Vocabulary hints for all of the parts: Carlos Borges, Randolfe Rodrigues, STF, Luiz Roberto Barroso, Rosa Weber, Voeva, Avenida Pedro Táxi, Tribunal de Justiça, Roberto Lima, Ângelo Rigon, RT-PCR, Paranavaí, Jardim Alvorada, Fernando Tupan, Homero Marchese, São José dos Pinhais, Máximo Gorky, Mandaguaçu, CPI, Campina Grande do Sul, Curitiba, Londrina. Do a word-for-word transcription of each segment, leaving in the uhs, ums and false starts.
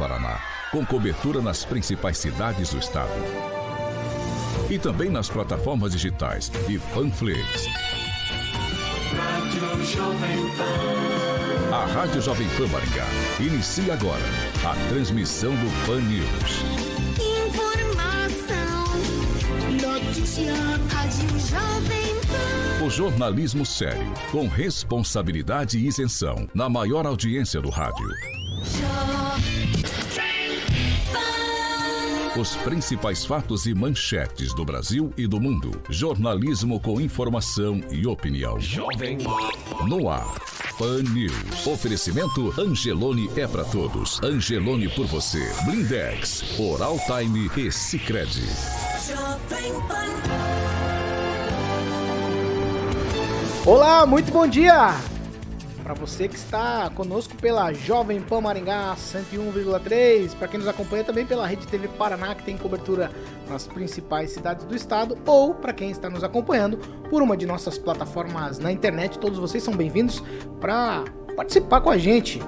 Paraná, com cobertura nas principais cidades do estado. E também nas plataformas digitais e Panflix. A Rádio Jovem Pan Maringá inicia agora a transmissão do Pan News. Informação, notícia, Rádio Jovem Pan. O jornalismo sério, com responsabilidade e isenção, na maior audiência do rádio. Os principais fatos e manchetes do Brasil e do mundo. Jornalismo com informação e opinião. Jovem Pan. No ar. Pan News. Oferecimento Angeloni é pra todos. Angeloni por você. Blindex, Oral Time e Sicredi. Jovem Pan. Olá, muito bom dia para você que está conosco pela Jovem Pan Maringá cento e um vírgula três, para quem nos acompanha também pela Rede T V Paraná, que tem cobertura nas principais cidades do estado, ou para quem está nos acompanhando por uma de nossas plataformas na internet. Todos vocês são bem-vindos para participar com a gente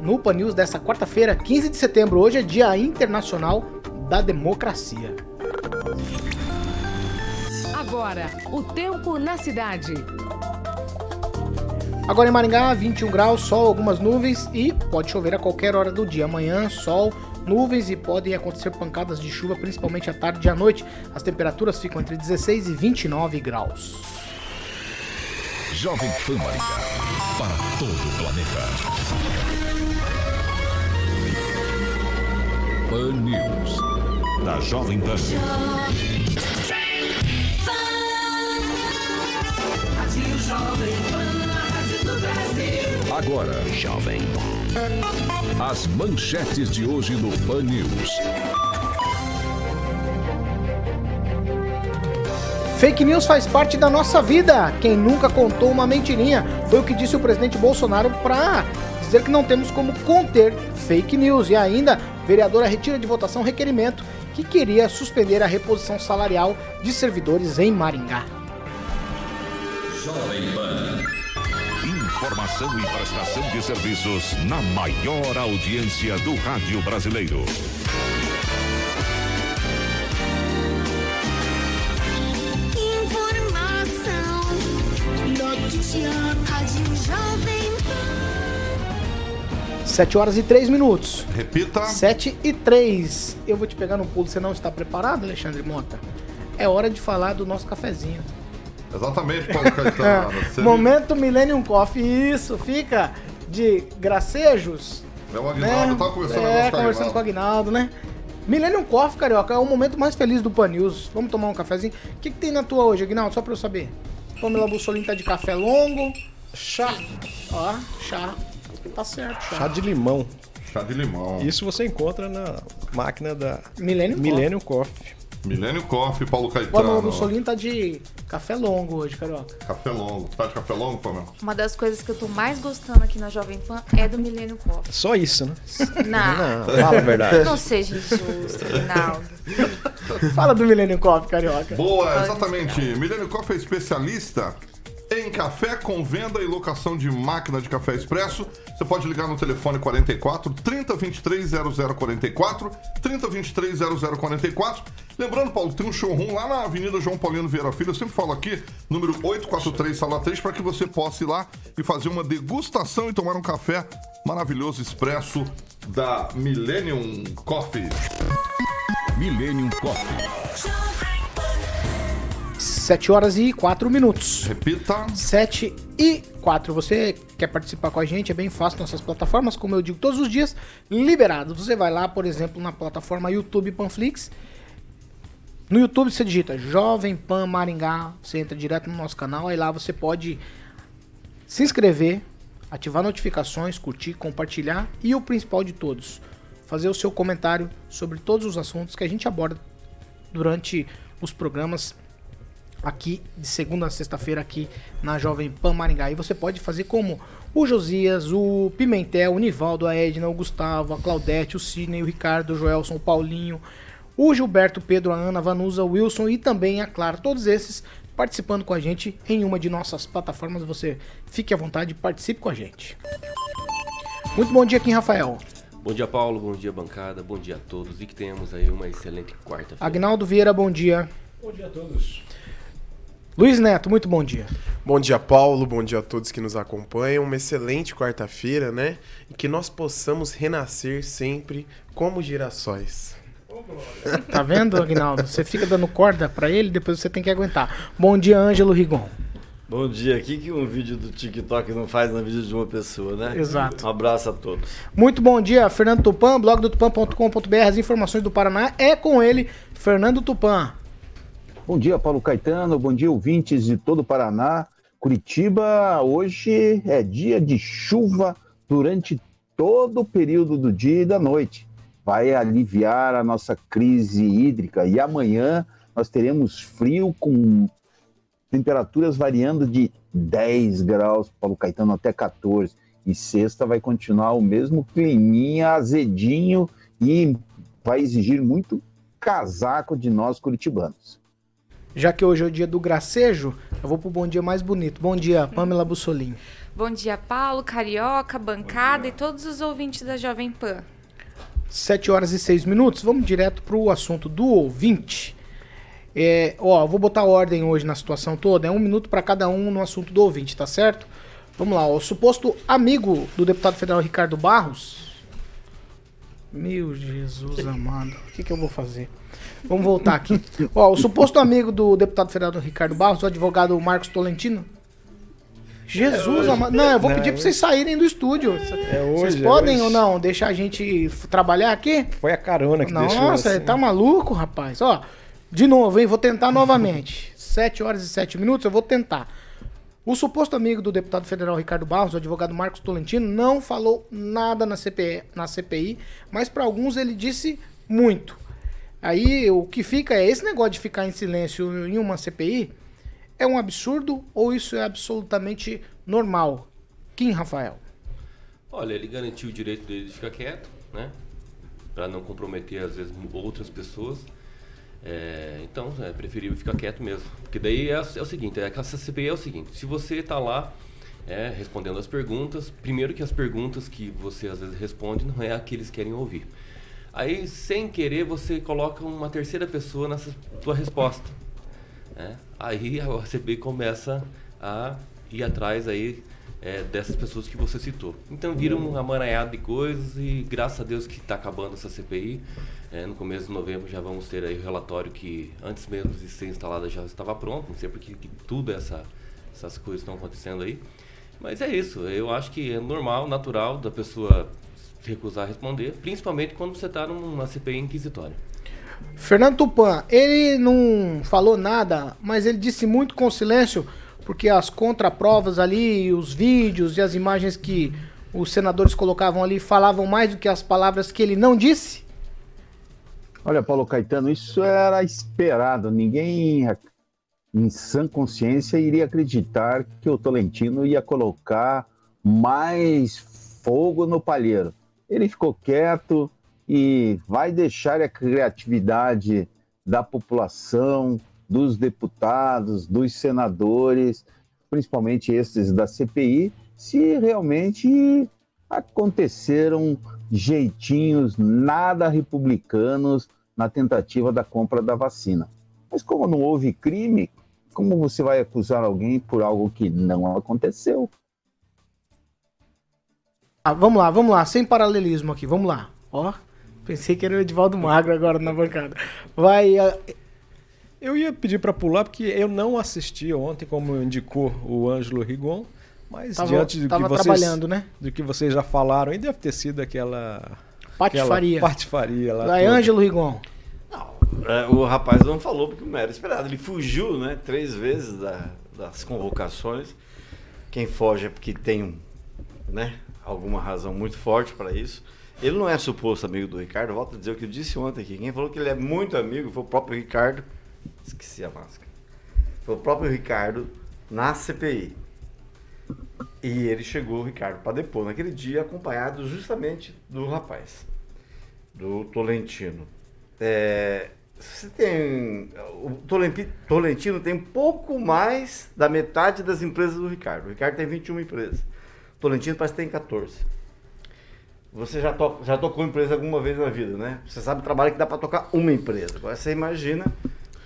no Pan News dessa quarta-feira, quinze de setembro. Hoje é Dia Internacional da Democracia. Agora, o tempo na cidade. Agora em Maringá, vinte e um graus, sol, algumas nuvens e pode chover a qualquer hora do dia. Amanhã, sol, nuvens e podem acontecer pancadas de chuva, principalmente à tarde e à noite. As temperaturas ficam entre dezesseis e vinte e nove graus. Jovem Pan Maringá, para todo o planeta. Pan News, da Jovem Pan. Agora, Jovem Pan. As manchetes de hoje no Pan News. Fake news faz parte da nossa vida. Quem nunca contou uma mentirinha? Foi o que disse o presidente Bolsonaro para dizer que não temos como conter fake news. E ainda, vereadora retira de votação requerimento que queria suspender a reposição salarial de servidores em Maringá. Jovem Pan. Informação e prestação de serviços na maior audiência do rádio brasileiro. Informação, notícia, Rádio Jovem Pan. sete horas e três minutos. Repita. sete e três. Eu vou te pegar no pulo, você não está preparado, Alexandre Mota? É hora de falar do nosso cafezinho. Exatamente, Paulo Caetano. Momento Millennium Coffee, isso, fica de gracejos. É o Aguinaldo, né? Tava conversando, é, conversando com o Aguinaldo, né? Millennium Coffee, Carioca, é o momento mais feliz do Pan News. Vamos tomar um cafezinho. O que, que tem na tua hoje, Aguinaldo? Só pra eu saber. Pamela Bussolini tá de café longo, chá, ó, chá, tá certo, chá. Chá de limão. Chá de limão. Isso você encontra na máquina da Millennium, Millennium Coffee. Coffee. Millennium Coffee, Paulo Caetano. Pamela Bussolini tá de café longo hoje, Carioca. Café longo. Tá de café longo, Pamela? Uma das coisas que eu tô mais gostando aqui na Jovem Pan é do Millennium Coffee. Só isso, né? Não. Não, fala a verdade. Não seja injusto, Rinaldo. Fala do Millennium Coffee, Carioca. Boa, exatamente. Millennium Coffee é especialista em café com venda e locação de máquina de café expresso. Você pode ligar no telefone quarenta e quatro, trinta, vinte e três, zero zero quarenta e quatro, trinta, vinte e três, zero zero quarenta e quatro. Lembrando, Paulo, tem um showroom lá na Avenida João Paulino Vieira Filho, eu sempre falo aqui, número oitocentos e quarenta e três, sala três, para que você possa ir lá e fazer uma degustação e tomar um café maravilhoso expresso da Millennium Coffee. Millennium Coffee. sete horas e quatro minutos. Repita. sete e quatro. Você quer participar com a gente? É bem fácil. Nossas plataformas, como eu digo todos os dias, liberadas. Você vai lá, por exemplo, na plataforma YouTube Panflix. No YouTube você digita Jovem Pan Maringá. Você entra direto no nosso canal. Aí lá você pode se inscrever, ativar notificações, curtir, compartilhar. E o principal de todos, fazer o seu comentário sobre todos os assuntos que a gente aborda durante os programas aqui de segunda a sexta-feira aqui na Jovem Pan Maringá. E você pode fazer como o Josias, o Pimentel, o Nivaldo, a Edna, o Gustavo, a Claudete, o Sidney, o Ricardo, o Joelson, o Paulinho, o Gilberto, o Pedro, a Ana, a Vanusa, o Wilson e também a Clara. Todos esses participando com a gente em uma de nossas plataformas. Você fique à vontade e participe com a gente. Muito bom dia, Kim Rafael. Bom dia, Paulo. Bom dia, bancada. Bom dia a todos. E que tenhamos aí uma excelente quarta-feira. Agnaldo Vieira, bom dia. Bom dia a todos. Luiz Neto, muito bom dia. Bom dia, Paulo. Bom dia a todos que nos acompanham. Uma excelente quarta-feira, né? E que nós possamos renascer sempre como girassóis. Tá vendo, Agnaldo? Você fica dando corda pra ele, depois você tem que aguentar. Bom dia, Ângelo Rigon. Bom dia. O que um vídeo do TikTok não faz na vida de uma pessoa, né? Exato. Um abraço a todos. Muito bom dia, Fernando Tupan, blog do tupan ponto com ponto br. As informações do Paraná é com ele, Fernando Tupan. Bom dia, Paulo Caetano. Bom dia, ouvintes de todo o Paraná. Curitiba, hoje é dia de chuva durante todo o período do dia e da noite. Vai aliviar a nossa crise hídrica. E amanhã nós teremos frio com temperaturas variando de dez graus, Paulo Caetano, até quatorze. E sexta vai continuar o mesmo climinha azedinho e vai exigir muito casaco de nós curitibanos. Já que hoje é o dia do gracejo, eu vou pro bom dia mais bonito. Bom dia, Pamela Bussolini. Bom dia, Paulo, Carioca, bancada e todos os ouvintes da Jovem Pan. sete horas e seis minutos, vamos direto pro assunto do ouvinte. É, ó, vou botar ordem hoje na situação toda, é um minuto para cada um no assunto do ouvinte, tá certo? Vamos lá, ó, o suposto amigo do deputado federal Ricardo Barros. Meu Jesus amado, o que, que eu vou fazer? Vamos voltar aqui. Ó, o suposto amigo do deputado federal Ricardo Barros, o advogado Marcos Tolentino. Jesus é amado. Não, eu vou não, pedir é para vocês saírem do estúdio. É hoje, vocês podem é hoje. Ou não deixar a gente trabalhar aqui? Foi a carona que Nossa, deixou Nossa, assim. Tá maluco, rapaz? Ó, de novo, hein? Vou tentar novamente. sete horas e sete minutos, eu vou tentar. O suposto amigo do deputado federal Ricardo Barros, o advogado Marcos Tolentino, não falou nada na C P I, na C P I, mas para alguns ele disse muito. Aí o que fica é esse negócio de ficar em silêncio em uma C P I é um absurdo ou isso é absolutamente normal? Kim Rafael. Olha, ele garantiu o direito dele de ficar quieto, né? Para não comprometer, às vezes, outras pessoas. É, então, é preferível ficar quieto mesmo. Porque daí é, é o seguinte, é, a C P I é o seguinte, se você está lá é, respondendo as perguntas, primeiro que as perguntas que você às vezes responde não é a que eles querem ouvir. Aí, sem querer, você coloca uma terceira pessoa nessa tua resposta. Né? Aí a C P I começa a ir atrás aí, é, dessas pessoas que você citou. Então vira uma amaranhada de coisas e graças a Deus que está acabando essa C P I. É, no começo de novembro já vamos ter aí o relatório que antes mesmo de ser instalada já estava pronto, não sei porque que tudo essa, essas coisas estão acontecendo aí. Mas é isso, eu acho que é normal, natural da pessoa se recusar a responder, principalmente quando você está numa C P I inquisitória. Fernando Tupan, ele não falou nada, mas ele disse muito com silêncio, porque as contraprovas ali, os vídeos e as imagens que os senadores colocavam ali falavam mais do que as palavras que ele não disse? Olha, Paulo Caetano, isso era esperado. Ninguém, em sã consciência, iria acreditar que o Tolentino ia colocar mais fogo no palheiro. Ele ficou quieto e vai deixar a criatividade da população, dos deputados, dos senadores, principalmente esses da C P I, se realmente aconteceram jeitinhos nada republicanos na tentativa da compra da vacina. Mas como não houve crime, como você vai acusar alguém por algo que não aconteceu? Ah, vamos lá, vamos lá, sem paralelismo aqui, vamos lá. Ó, pensei que era o Edivaldo Magro agora na bancada. Vai... Eu ia pedir para pular porque eu não assisti ontem, como indicou o Ângelo Rigon, mas tava, diante do que, vocês, né? do que vocês já falaram, e deve ter sido aquela... Patifaria. Aquela patifaria lá. Vai, Ângelo Rigon. Não, é, o rapaz não falou porque não era esperado. Ele fugiu, né, três vezes da, das convocações. Quem foge é porque tem, né, alguma razão muito forte para isso. Ele não é suposto amigo do Ricardo. Volto a dizer o que eu disse ontem aqui. Quem falou que ele é muito amigo foi o próprio Ricardo. Esqueci a máscara. Foi o próprio Ricardo na C P I. E ele chegou, o Ricardo, para depor naquele dia, acompanhado justamente do rapaz, do Tolentino. É, você tem, o Tolentino tem um pouco mais da metade das empresas do Ricardo. O Ricardo tem vinte e uma empresas. O Tolentino parece que tem quatorze. Você já, to já tocou empresa alguma vez na vida, né? Você sabe o trabalho que dá para tocar uma empresa. Agora você imagina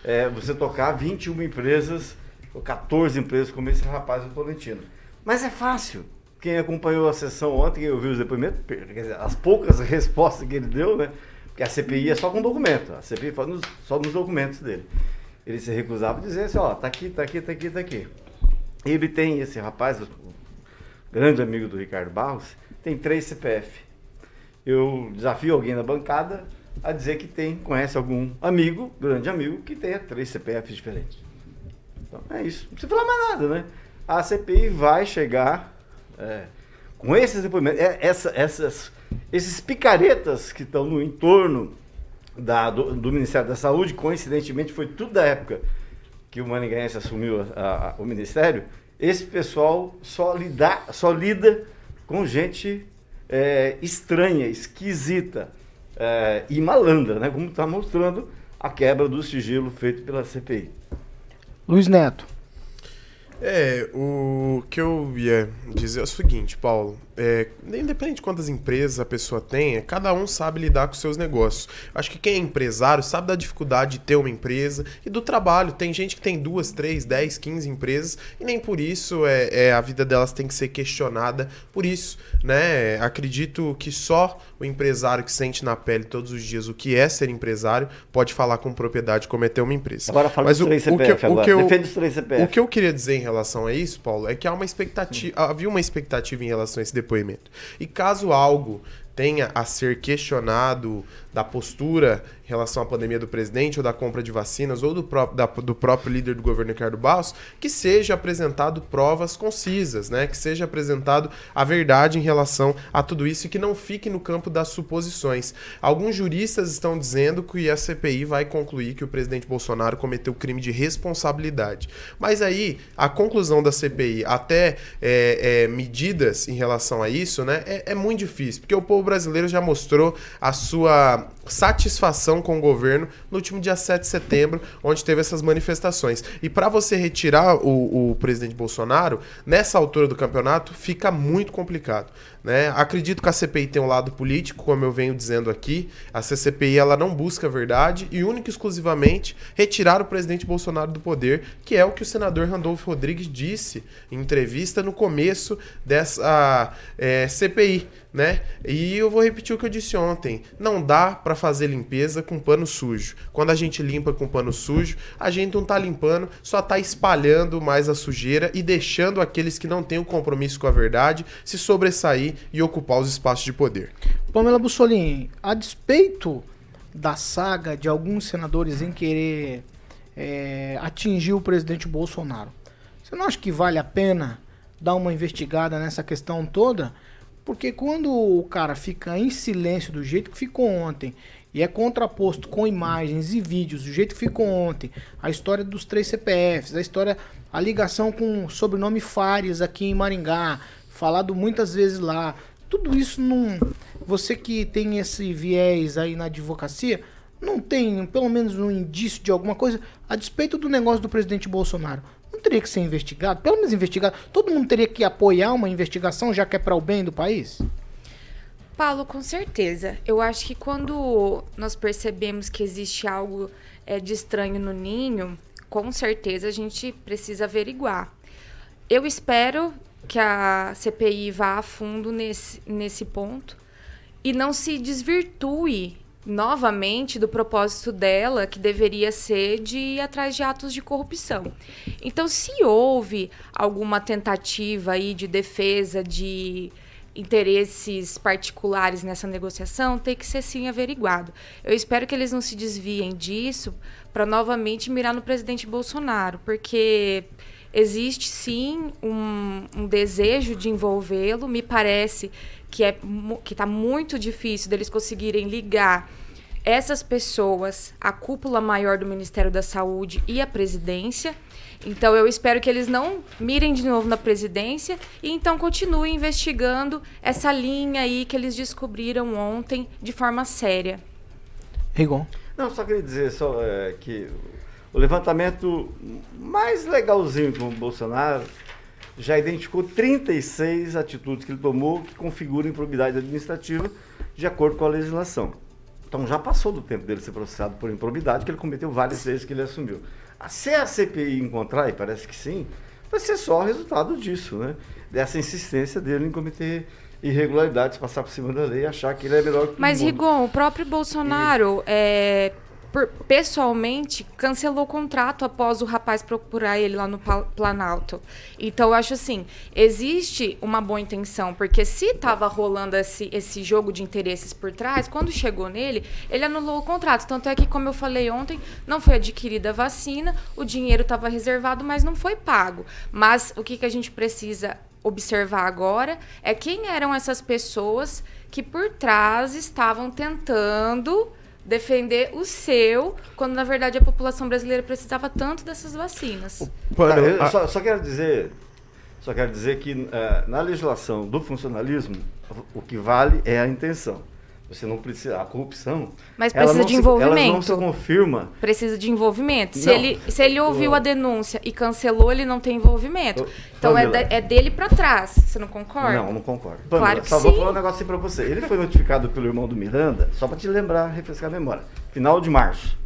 é, você tocar vinte e uma empresas, ou quatorze empresas, como esse rapaz do Tolentino. Mas é fácil. Quem acompanhou a sessão ontem, quem ouviu os depoimentos, quer dizer, as poucas respostas que ele deu, né? Porque a C P I é só com documento, a C P I faz nos, só nos documentos dele. Ele se recusava a dizer assim, ó, tá aqui, tá aqui, tá aqui, tá aqui. Ele tem, esse rapaz, o grande amigo do Ricardo Barros, tem três C P F. Eu desafio alguém na bancada a dizer que tem, conhece algum amigo, grande amigo, que tenha três C P Fs diferentes. Então é isso, não precisa falar mais nada, né? A C P I vai chegar... É. Com esses depoimentos, essa, essas, esses picaretas que estão no entorno da, do, do Ministério da Saúde, coincidentemente foi tudo da época que o maringaense assumiu a, a, o Ministério, esse pessoal só, lidar, só lida com gente é, estranha, esquisita é, e malandra, né? Como está mostrando a quebra do sigilo feito pela C P I. Luiz Neto. É, o que eu ia dizer é o seguinte, Paulo, é, independente de quantas empresas a pessoa tenha, cada um sabe lidar com seus negócios. Acho que quem é empresário sabe da dificuldade de ter uma empresa e do trabalho. Tem gente que tem duas, três, dez, quinze empresas e nem por isso é, é, a vida delas tem que ser questionada por isso, né? Acredito que só o empresário que sente na pele todos os dias o que é ser empresário pode falar com propriedade como é ter uma empresa. Agora fala dos três C P F agora. Defende os três C P F. O que eu queria dizer em relação a isso, Paulo, é que há uma expectativa, havia uma expectativa em relação a esse depoimento. E caso algo tenha a ser questionado da postura em relação à pandemia do presidente ou da compra de vacinas ou do, pró da, do próprio líder do governo Ricardo Barros, que seja apresentado provas concisas, né? Que seja apresentado a verdade em relação a tudo isso e que não fique no campo das suposições. Alguns juristas estão dizendo que a C P I vai concluir que o presidente Bolsonaro cometeu crime de responsabilidade. Mas aí, a conclusão da C P I até é, é, medidas em relação a isso, né? É, é muito difícil, porque o povo brasileiro já mostrou a sua satisfação com o governo no último dia sete de setembro, onde teve essas manifestações. E para você retirar o, o presidente Bolsonaro, nessa altura do campeonato, fica muito complicado, né? Acredito que a C P I tem um lado político, como eu venho dizendo aqui. A C C P I ela não busca a verdade e única e exclusivamente retirar o presidente Bolsonaro do poder, que é o que o senador Randolfe Rodrigues disse em entrevista no começo dessa é, C P I, né? E eu vou repetir o que eu disse ontem. Não dá para fazer limpeza com pano sujo. Quando a gente limpa com pano sujo, a gente não tá limpando, só tá espalhando mais a sujeira e deixando aqueles que não têm o compromisso com a verdade se sobressair e ocupar os espaços de poder. Pamela Bussolini, a despeito da saga de alguns senadores em querer é, atingir o presidente Bolsonaro, você não acha que vale a pena dar uma investigada nessa questão toda? Porque quando o cara fica em silêncio do jeito que ficou ontem e é contraposto com imagens e vídeos do jeito que ficou ontem, a história dos três C P Fs, a história, a ligação com o sobrenome Fares aqui em Maringá, falado muitas vezes lá, tudo isso não... Você que tem esse viés aí na advocacia, não tem pelo menos um indício de alguma coisa a despeito do negócio do presidente Bolsonaro? Não teria que ser investigado? Pelo menos investigado. Todo mundo teria que apoiar uma investigação, já que é para o bem do país? Paulo, com certeza. Eu acho que quando nós percebemos que existe algo é, de estranho no ninho, com certeza a gente precisa averiguar. Eu espero que a C P I vá a fundo nesse, nesse ponto e não se desvirtue novamente do propósito dela, que deveria ser de ir atrás de atos de corrupção. Então, se houve alguma tentativa aí de defesa de interesses particulares nessa negociação, tem que ser sim averiguado. Eu espero que eles não se desviem disso para novamente mirar no presidente Bolsonaro, porque existe sim um, um desejo de envolvê-lo, me parece que é, que está muito difícil deles conseguirem ligar essas pessoas à cúpula maior do Ministério da Saúde e à presidência. Então, eu espero que eles não mirem de novo na presidência e, então, continuem investigando essa linha aí que eles descobriram ontem de forma séria. Rigon? Não, só queria dizer só, é, que o levantamento mais legalzinho com o Bolsonaro já identificou trinta e seis atitudes que ele tomou que configuram improbidade administrativa de acordo com a legislação. Então já passou do tempo dele ser processado por improbidade, que ele cometeu várias vezes que ele assumiu. Se a C P I encontrar, e parece que sim, vai ser só o resultado disso, né? Dessa insistência dele em cometer irregularidades, passar por cima da lei e achar que ele é melhor que todo Mas, mundo. Rigon, o próprio Bolsonaro, e... é, por, pessoalmente, cancelou o contrato após o rapaz procurar ele lá no Planalto. Então, eu acho assim, existe uma boa intenção, porque se estava rolando esse, esse jogo de interesses por trás, quando chegou nele, ele anulou o contrato. Tanto é que, como eu falei ontem, não foi adquirida a vacina, o dinheiro estava reservado, mas não foi pago. Mas o que, que a gente precisa observar agora é quem eram essas pessoas que por trás estavam tentando defender o seu, quando na verdade a população brasileira precisava tanto dessas vacinas. Tá, eu só, só quero dizer, só quero dizer que uh, na legislação do funcionalismo o que vale é a intenção. Você não precisa, a corrupção... Mas precisa de envolvimento. Ela não se confirma. Precisa de envolvimento. Se ele, se ele ouviu a denúncia e cancelou, ele não tem envolvimento. Então é, de, é dele para trás. Você não concorda? Não, não concordo. Pamela, claro que só sim. Só vou falar um negócio assim para você. Ele foi notificado pelo irmão do Miranda, só para te lembrar, refrescar a memória. Final de março.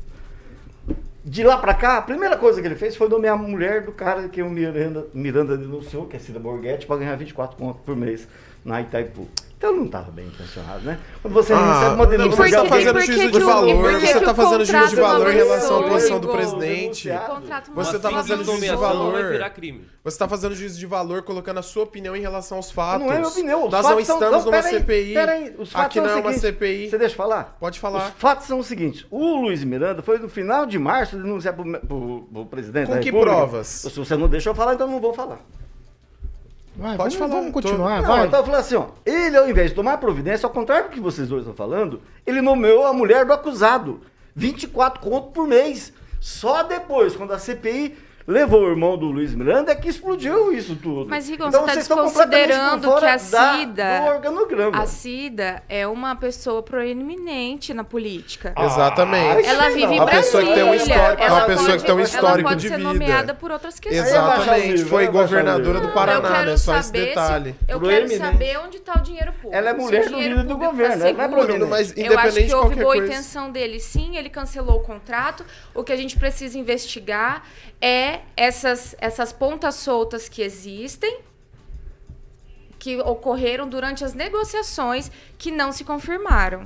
De lá para cá, a primeira coisa que ele fez foi nomear a mulher do cara que o Miranda, Miranda denunciou, que é Cida Borghetti, para ganhar vinte e quatro contos por mês na Itaipu. Então não estava bem intencionado, né? Quando você ah, recebe uma denúncia... Você está fazendo juízo de valor, você está fazendo juízo de valor em relação à posição do presidente. Você está fazendo juízo de valor. Você está fazendo juízo de valor colocando a sua opinião em relação aos fatos. Não é minha opinião. Os Nós fatos não estamos são... não, numa aí, C P I. Aí, os fatos aqui não é uma C P I. Você deixa eu falar? Pode falar. Os fatos são os seguintes. O Luiz Miranda foi no final de março denunciar para o presidente da República. Com que provas? Se você não deixa eu falar, então não vou falar. Vai, Pode vamos, falar, vamos continuar, tô... vai. Não, então eu falei assim, ó, ele ao invés de tomar providência, ao contrário do que vocês dois estão falando, ele nomeou a mulher do acusado, vinte e quatro contos por mês. Só depois, quando a C P I levou o irmão do Luiz Miranda, é que explodiu isso tudo. Mas, Rigon, então, você está desconsiderando que a Cida, da, a Cida é uma pessoa proeminente na política. Ah, exatamente. Ela vive em Brasília. É uma pessoa que tem um histórico de vida. Ela pode ser nomeada por outras questões. Exatamente. Foi governadora do Paraná, né? Só esse detalhe. Eu quero saber onde está o dinheiro público. Ela é mulher do líder do governo. Eu acho que houve boa intenção dele, sim. Ele cancelou o contrato. O que a gente precisa investigar é Essas, essas pontas soltas que existem, que ocorreram durante as negociações, que não se confirmaram.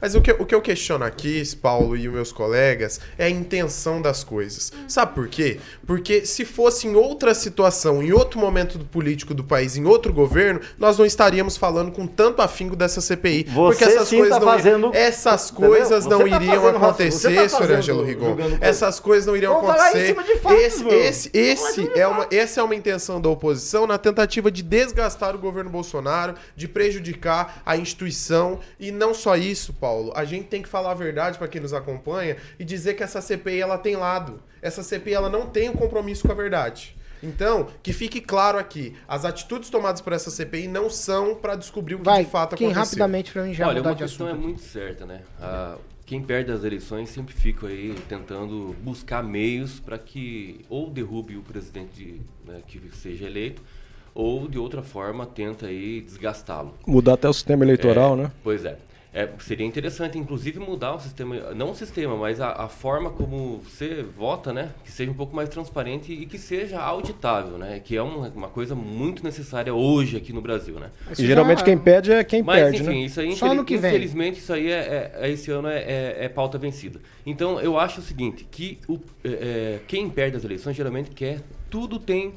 Mas o que, o que eu questiono aqui, Paulo e os meus colegas, é a intenção das coisas. Hum. Sabe por quê? Porque se fosse em outra situação, em outro momento do político do país, em outro governo, nós não estaríamos falando com tanto afinco dessa C P I. Você porque essas coisas tá não, fazendo... essas coisas não tá iriam fazendo... acontecer, tá senhor Angelo Rigon. Essas coisas não iriam Vamos acontecer. Falar em cima de fatos, esse, esse, esse é uma, essa é uma intenção da oposição na tentativa de desgastar o governo Bolsonaro, de prejudicar a instituição. E não só isso. Isso, Paulo, a gente tem que falar a verdade para quem nos acompanha e dizer que essa C P I ela tem lado. Essa C P I ela não tem um compromisso com a verdade. Então, que fique claro aqui, as atitudes tomadas por essa C P I não são para descobrir o que Vai, de fato aconteceu. Vai, rapidamente para mim já Olha, mudar de assunto. Olha, uma questão é muito certa, né? Ah, quem perde as eleições sempre fica aí tentando buscar meios para que ou derrube o presidente de, né, que seja eleito, ou de outra forma tenta aí desgastá-lo. Mudar até o sistema eleitoral, é, né? Pois é. É, seria interessante, inclusive, mudar o sistema, não o sistema, mas a, a forma como você vota, né? Que seja um pouco mais transparente e que seja auditável, né? Que é uma, uma coisa muito necessária hoje aqui no Brasil, né? E geralmente já... quem pede é quem mas, perde, enfim, né? Isso aí, Só infeliz, no que vem. Infelizmente, isso aí, é, é, esse ano, é, é, é pauta vencida. Então, eu acho o seguinte, que o, é, quem perde as eleições, geralmente, quer tudo tem...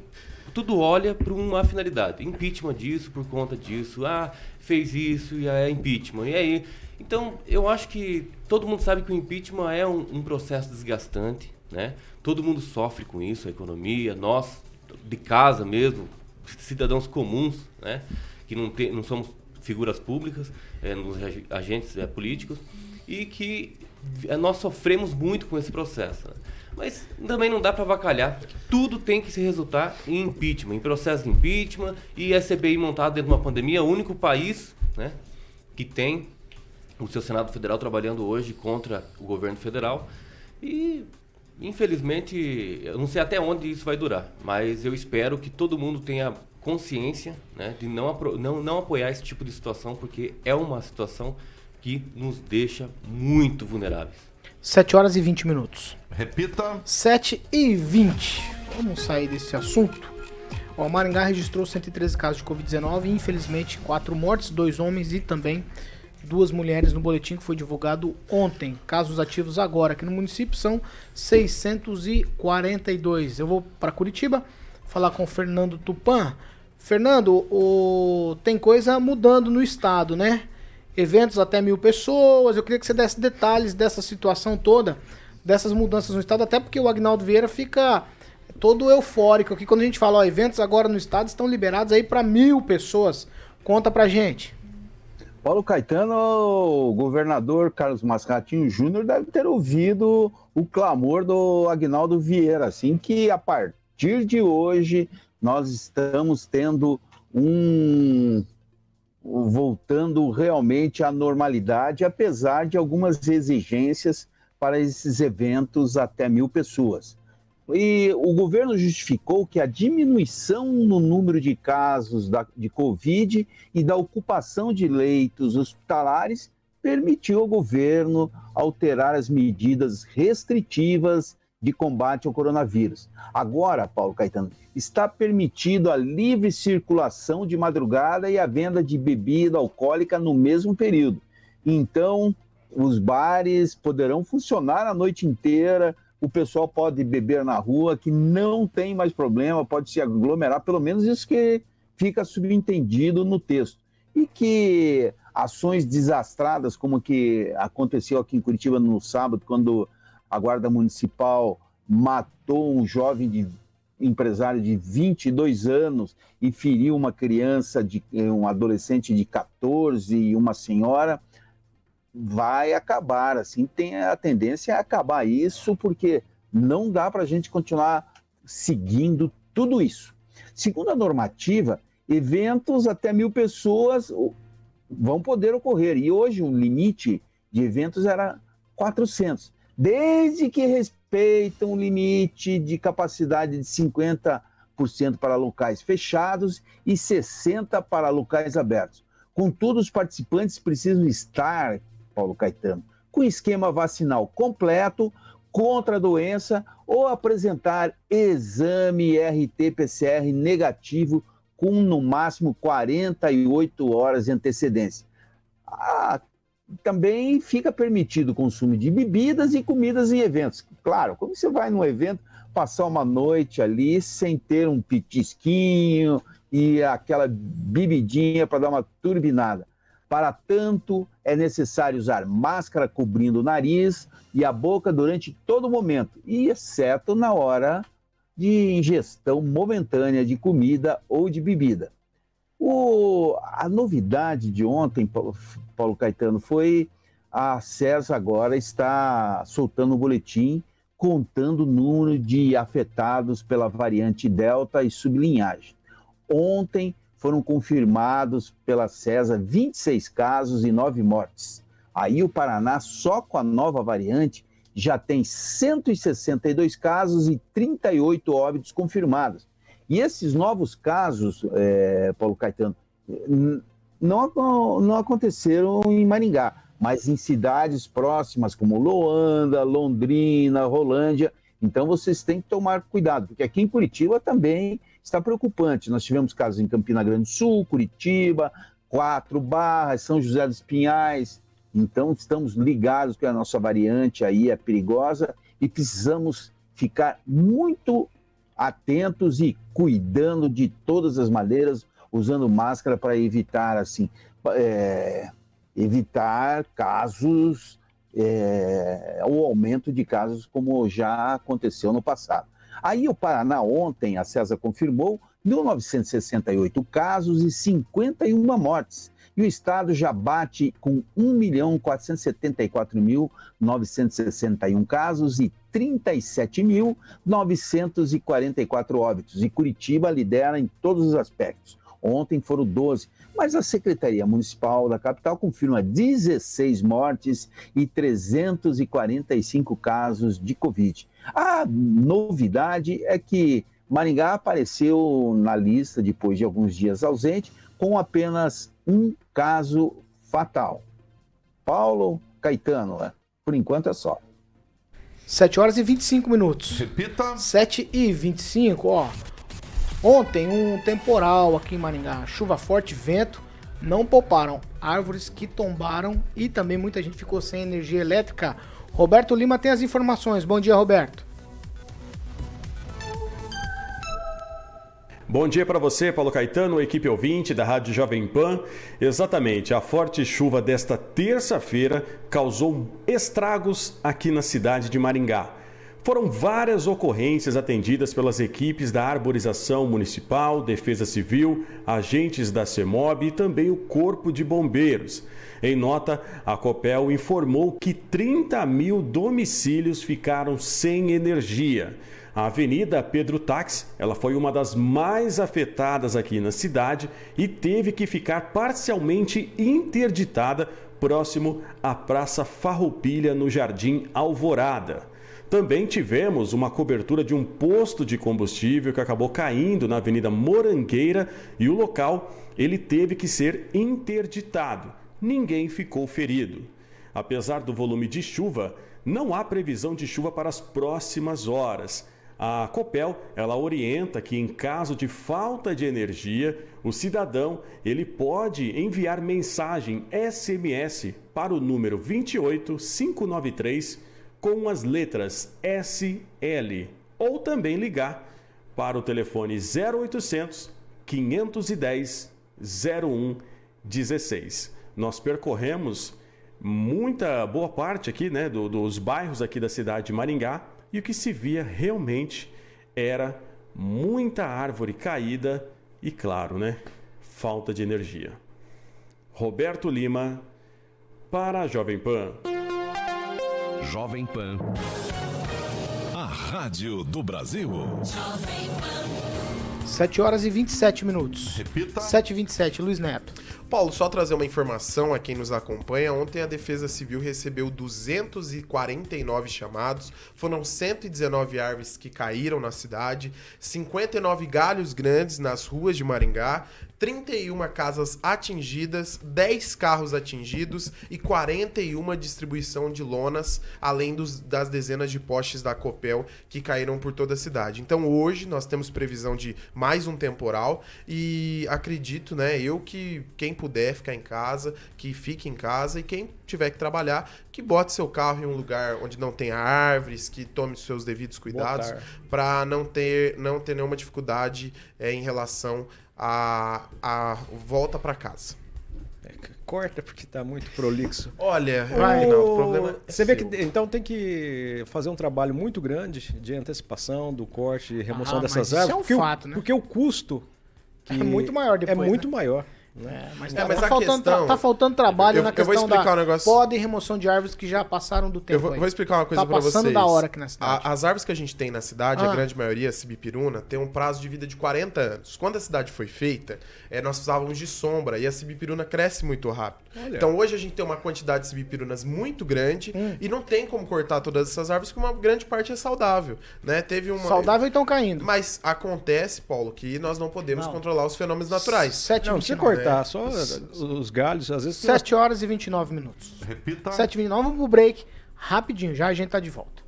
Tudo olha para uma finalidade. Impeachment disso, por conta disso. Ah, fez isso e é impeachment. E aí? Então, eu acho que todo mundo sabe que o impeachment é um, um processo desgastante, né? Todo mundo sofre com isso, a economia, nós, de casa mesmo, cidadãos comuns, né? Que não, te, não somos figuras públicas, é, nos agentes é, políticos, e que é, nós sofremos muito com esse processo, né? Mas também não dá para avacalhar. Tudo tem que se resultar em impeachment, em processo de impeachment e a C P I montada dentro de uma pandemia. O único país, né, que tem o seu Senado Federal trabalhando hoje contra o governo federal. E Infelizmente, eu não sei até onde isso vai durar, mas eu espero que todo mundo tenha consciência, né, de não, não, não apoiar esse tipo de situação, porque é uma situação que nos deixa muito vulneráveis. sete horas e vinte minutos. Repita. sete e vinte. Vamos sair desse assunto. O Maringá registrou cento e treze casos de covid dezenove e, infelizmente, quatro mortes, dois homens e também duas mulheres no boletim que foi divulgado ontem. Casos ativos agora aqui no município são seiscentos e quarenta e dois. Eu vou para Curitiba falar com o Fernando Tupan. Fernando, o... tem coisa mudando no estado, né? Eventos até mil pessoas. Eu queria que você desse detalhes dessa situação toda, dessas mudanças no estado, até porque o Agnaldo Vieira fica todo eufórico aqui quando a gente fala, ó, eventos agora no estado estão liberados aí para mil pessoas. Conta pra gente. Paulo Caetano, o governador Carlos Mascatinho Júnior deve ter ouvido o clamor do Agnaldo Vieira, assim que a partir de hoje nós estamos tendo um... voltando realmente à normalidade, apesar de algumas exigências para esses eventos até mil pessoas. E o governo justificou que a diminuição no número de casos da, de Covid e da ocupação de leitos hospitalares permitiu ao governo alterar as medidas restritivas de combate ao coronavírus. Agora, Paulo Caetano, está permitido a livre circulação de madrugada e a venda de bebida alcoólica no mesmo período. Então, os bares poderão funcionar a noite inteira, o pessoal pode beber na rua, que não tem mais problema, pode se aglomerar, pelo menos isso que fica subentendido no texto. E que ações desastradas, como que aconteceu aqui em Curitiba no sábado, quando a Guarda Municipal matou um jovem de, empresário de vinte e dois anos e feriu uma criança, de, um adolescente de quatorze e uma senhora, vai acabar, assim, tem a tendência a acabar isso, porque não dá para a gente continuar seguindo tudo isso. Segundo a normativa, eventos até mil pessoas vão poder ocorrer, e hoje o limite de eventos era quatrocentos, desde que respeitam o limite de capacidade de cinquenta por cento para locais fechados e sessenta por cento para locais abertos. Contudo, os participantes precisam estar, Paulo Caetano, com esquema vacinal completo contra a doença ou apresentar exame R T P C R negativo com no máximo quarenta e oito horas de antecedência. Ah, também fica permitido o consumo de bebidas e comidas em eventos. Claro, como você vai num evento passar uma noite ali sem ter um petisquinho e aquela bebidinha para dar uma turbinada. Para tanto, é necessário usar máscara cobrindo o nariz e a boca durante todo o momento, e exceto na hora de ingestão momentânea de comida ou de bebida. O, a novidade de ontem, Paulo, Paulo Caetano, foi a Sesa agora está soltando um boletim contando o número de afetados pela variante Delta e sublinhagem. Ontem, foram confirmados pela Sesa vinte e seis casos e nove mortes. Aí o Paraná, só com a nova variante, já tem cento e sessenta e dois casos e trinta e oito óbitos confirmados. E esses novos casos, é, Paulo Caetano, não, não aconteceram em Maringá, mas em cidades próximas como Loanda, Londrina, Rolândia. Então vocês têm que tomar cuidado, porque aqui em Curitiba também está preocupante. Nós tivemos casos em Campina Grande do Sul, Curitiba, Quatro Barras, São José dos Pinhais. Então, estamos ligados que a nossa variante aí é perigosa e precisamos ficar muito atentos e cuidando de todas as maneiras, usando máscara para evitar, assim, é, evitar casos, é, o aumento de casos como já aconteceu no passado. Aí o Paraná ontem, a Sesa confirmou, mil novecentos e sessenta e oito casos e cinquenta e uma mortes. E o estado já bate com um milhão quatrocentos e setenta e quatro mil novecentos e sessenta e um casos e trinta e sete mil novecentos e quarenta e quatro óbitos. E Curitiba lidera em todos os aspectos. Ontem foram doze, mas a Secretaria Municipal da capital confirma dezesseis mortes e trezentos e quarenta e cinco casos de Covid. A novidade é que Maringá apareceu na lista, depois de alguns dias ausente, com apenas um caso fatal. Paulo Caetano, por enquanto é só. sete horas e vinte e cinco minutos. Repita. sete e vinte e cinco, ó. Ontem, um temporal aqui em Maringá. Chuva forte, vento, não pouparam. Árvores que tombaram e também muita gente ficou sem energia elétrica. Roberto Lima tem as informações. Bom dia, Roberto. Bom dia para você, Paulo Caetano, equipe ouvinte da Rádio Jovem Pan. Exatamente, a forte chuva desta terça-feira causou estragos aqui na cidade de Maringá. Foram várias ocorrências atendidas pelas equipes da Arborização Municipal, Defesa Civil, agentes da CEMOB e também o Corpo de Bombeiros. Em nota, a Copel informou que trinta mil domicílios ficaram sem energia. A Avenida Pedro Táxi, ela foi uma das mais afetadas aqui na cidade e teve que ficar parcialmente interditada próximo à Praça Farroupilha, no Jardim Alvorada. Também tivemos uma cobertura de um posto de combustível que acabou caindo na Avenida Morangueira e o local ele teve que ser interditado. Ninguém ficou ferido. Apesar do volume de chuva, não há previsão de chuva para as próximas horas. A Copel, ela orienta que em caso de falta de energia, o cidadão, ele pode enviar mensagem S M S para o número dois oito cinco nove três com as letras S L ou também ligar para o telefone zero oito zero zero, cinco um zero, zero um um seis. Nós percorremos muita boa parte aqui, né, do, dos bairros aqui da cidade de Maringá. E o que se via realmente era muita árvore caída e, claro, né, falta de energia. Roberto Lima, para a Jovem Pan. Jovem Pan, a rádio do Brasil. Jovem Pan. sete horas e vinte e sete minutos. Repita. sete e vinte e sete, Luiz Neto. Paulo, só trazer uma informação a quem nos acompanha. Ontem a Defesa Civil recebeu duzentos e quarenta e nove chamados, foram cento e dezenove árvores que caíram na cidade, cinquenta e nove galhos grandes nas ruas de Maringá, trinta e uma casas atingidas, dez carros atingidos e quarenta e uma distribuição de lonas, além dos, das dezenas de postes da Copel que caíram por toda a cidade. Então hoje nós temos previsão de mais um temporal e acredito, né, eu que quem puder ficar em casa, que fique em casa e quem tiver que trabalhar, que bote seu carro em um lugar onde não tenha árvores, que tome os seus devidos cuidados para não ter, não ter nenhuma dificuldade é, em relação A, a volta para casa. É, corta porque tá muito prolixo. Olha, Vai, não, o problema é você seu. Vê que então tem que fazer um trabalho muito grande de antecipação do corte e remoção ah, dessas árvores. Isso é um porque, fato, o, né? Porque o custo que é muito maior depois. É muito né? maior. É, mas tá, é, mas tá, faltando, questão, tá faltando trabalho eu, na questão eu vou explicar da um negócio... poda e remoção de árvores que já passaram do tempo. Eu vou, vou explicar uma coisa tá pra vocês. Tá passando da hora aqui na cidade. A, as árvores que a gente tem na cidade, ah. a grande maioria, cibipiruna, tem um prazo de vida de quarenta anos. Quando a cidade foi feita, é, nós precisávamos de sombra e a cibipiruna cresce muito rápido. Olha. Então hoje a gente tem uma quantidade de cibipirunas muito grande hum. e não tem como cortar todas essas árvores, porque uma grande parte é saudável. Né? Teve uma... Saudável e estão caindo. Mas acontece, Paulo, que nós não podemos não. controlar os fenômenos naturais. Sete não, você corta. Tá, só os galhos, às vezes... sete horas e vinte e nove minutos. Repita. sete e vinte e nove, vamos pro break. Rapidinho, já a gente tá de volta.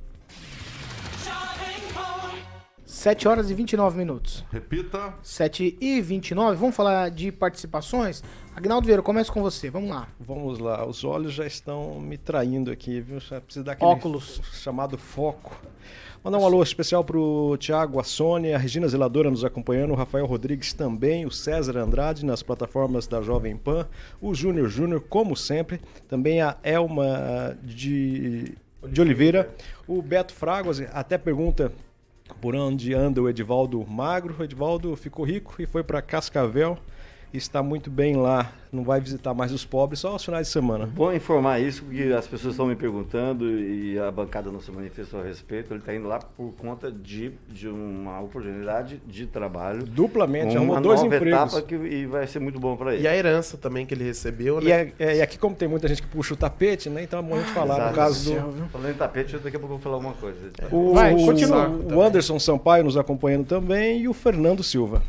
sete horas e vinte e nove minutos. Repita. sete e vinte e nove, vamos falar de participações? Agnaldo Vieira, começo com você, vamos lá. Vamos lá, os olhos já estão me traindo aqui, viu? Já preciso dar aquele óculos chamado foco. Mandar um alô especial para o Tiago, a Sônia, a Regina Zeladora nos acompanhando, o Rafael Rodrigues também, o César Andrade nas plataformas da Jovem Pan, o Júnior Júnior, como sempre, também a Elma de, de Oliveira, o Beto Fraguas até pergunta por onde anda o Edivaldo Magro. O Edivaldo ficou rico e foi para Cascavel. está muito bem lá, não vai visitar mais os pobres, só aos finais de semana. Bom informar isso, porque as pessoas estão me perguntando e a bancada não se manifestou a respeito. Ele está indo lá por conta de, de uma oportunidade de trabalho. Duplamente, arrumou dois empregos. Uma nova etapa que, e vai ser muito bom para ele. E a herança também que ele recebeu, né? E, é, e aqui, como tem muita gente que puxa o tapete, né? Então é bom a gente falar ah, no caso do... do... Falando em tapete, eu daqui a pouco vou falar alguma coisa. O, vai, continua. O, o Anderson Sampaio nos acompanhando também e o Fernando Silva.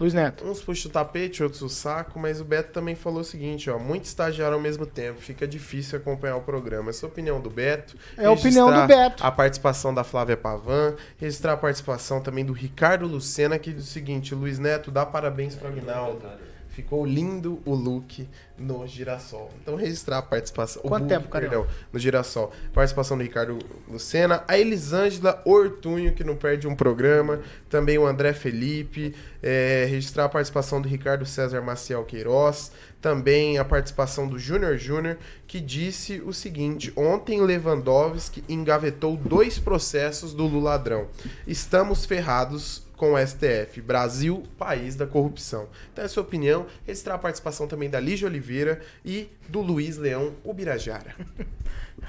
Luiz Neto. Uns puxam o tapete, outros o saco, mas o Beto também falou o seguinte, ó, muito estagiário ao mesmo tempo, fica difícil acompanhar o programa. Essa é a opinião do Beto. É a opinião do Beto. A participação da Flávia Pavan, registrar a participação também do Ricardo Lucena, que diz o seguinte, Luiz Neto, dá parabéns para o Aguinaldo. Ficou lindo o look no girassol. Então, registrar a participação... Quanto o book, tempo, Carol? No girassol. Participação do Ricardo Lucena. A Elisângela Ortunho, que não perde um programa. Também o André Felipe. É, registrar a participação do Ricardo César Maciel Queiroz. Também a participação do Júnior Júnior, que disse o seguinte. Ontem, Lewandowski engavetou dois processos do Lula ladrão. Estamos ferrados... com o S T F. Brasil, país da corrupção. Então, essa é a sua opinião. Registrar a participação também da Lígia Oliveira e do Luiz Leão Ubirajara.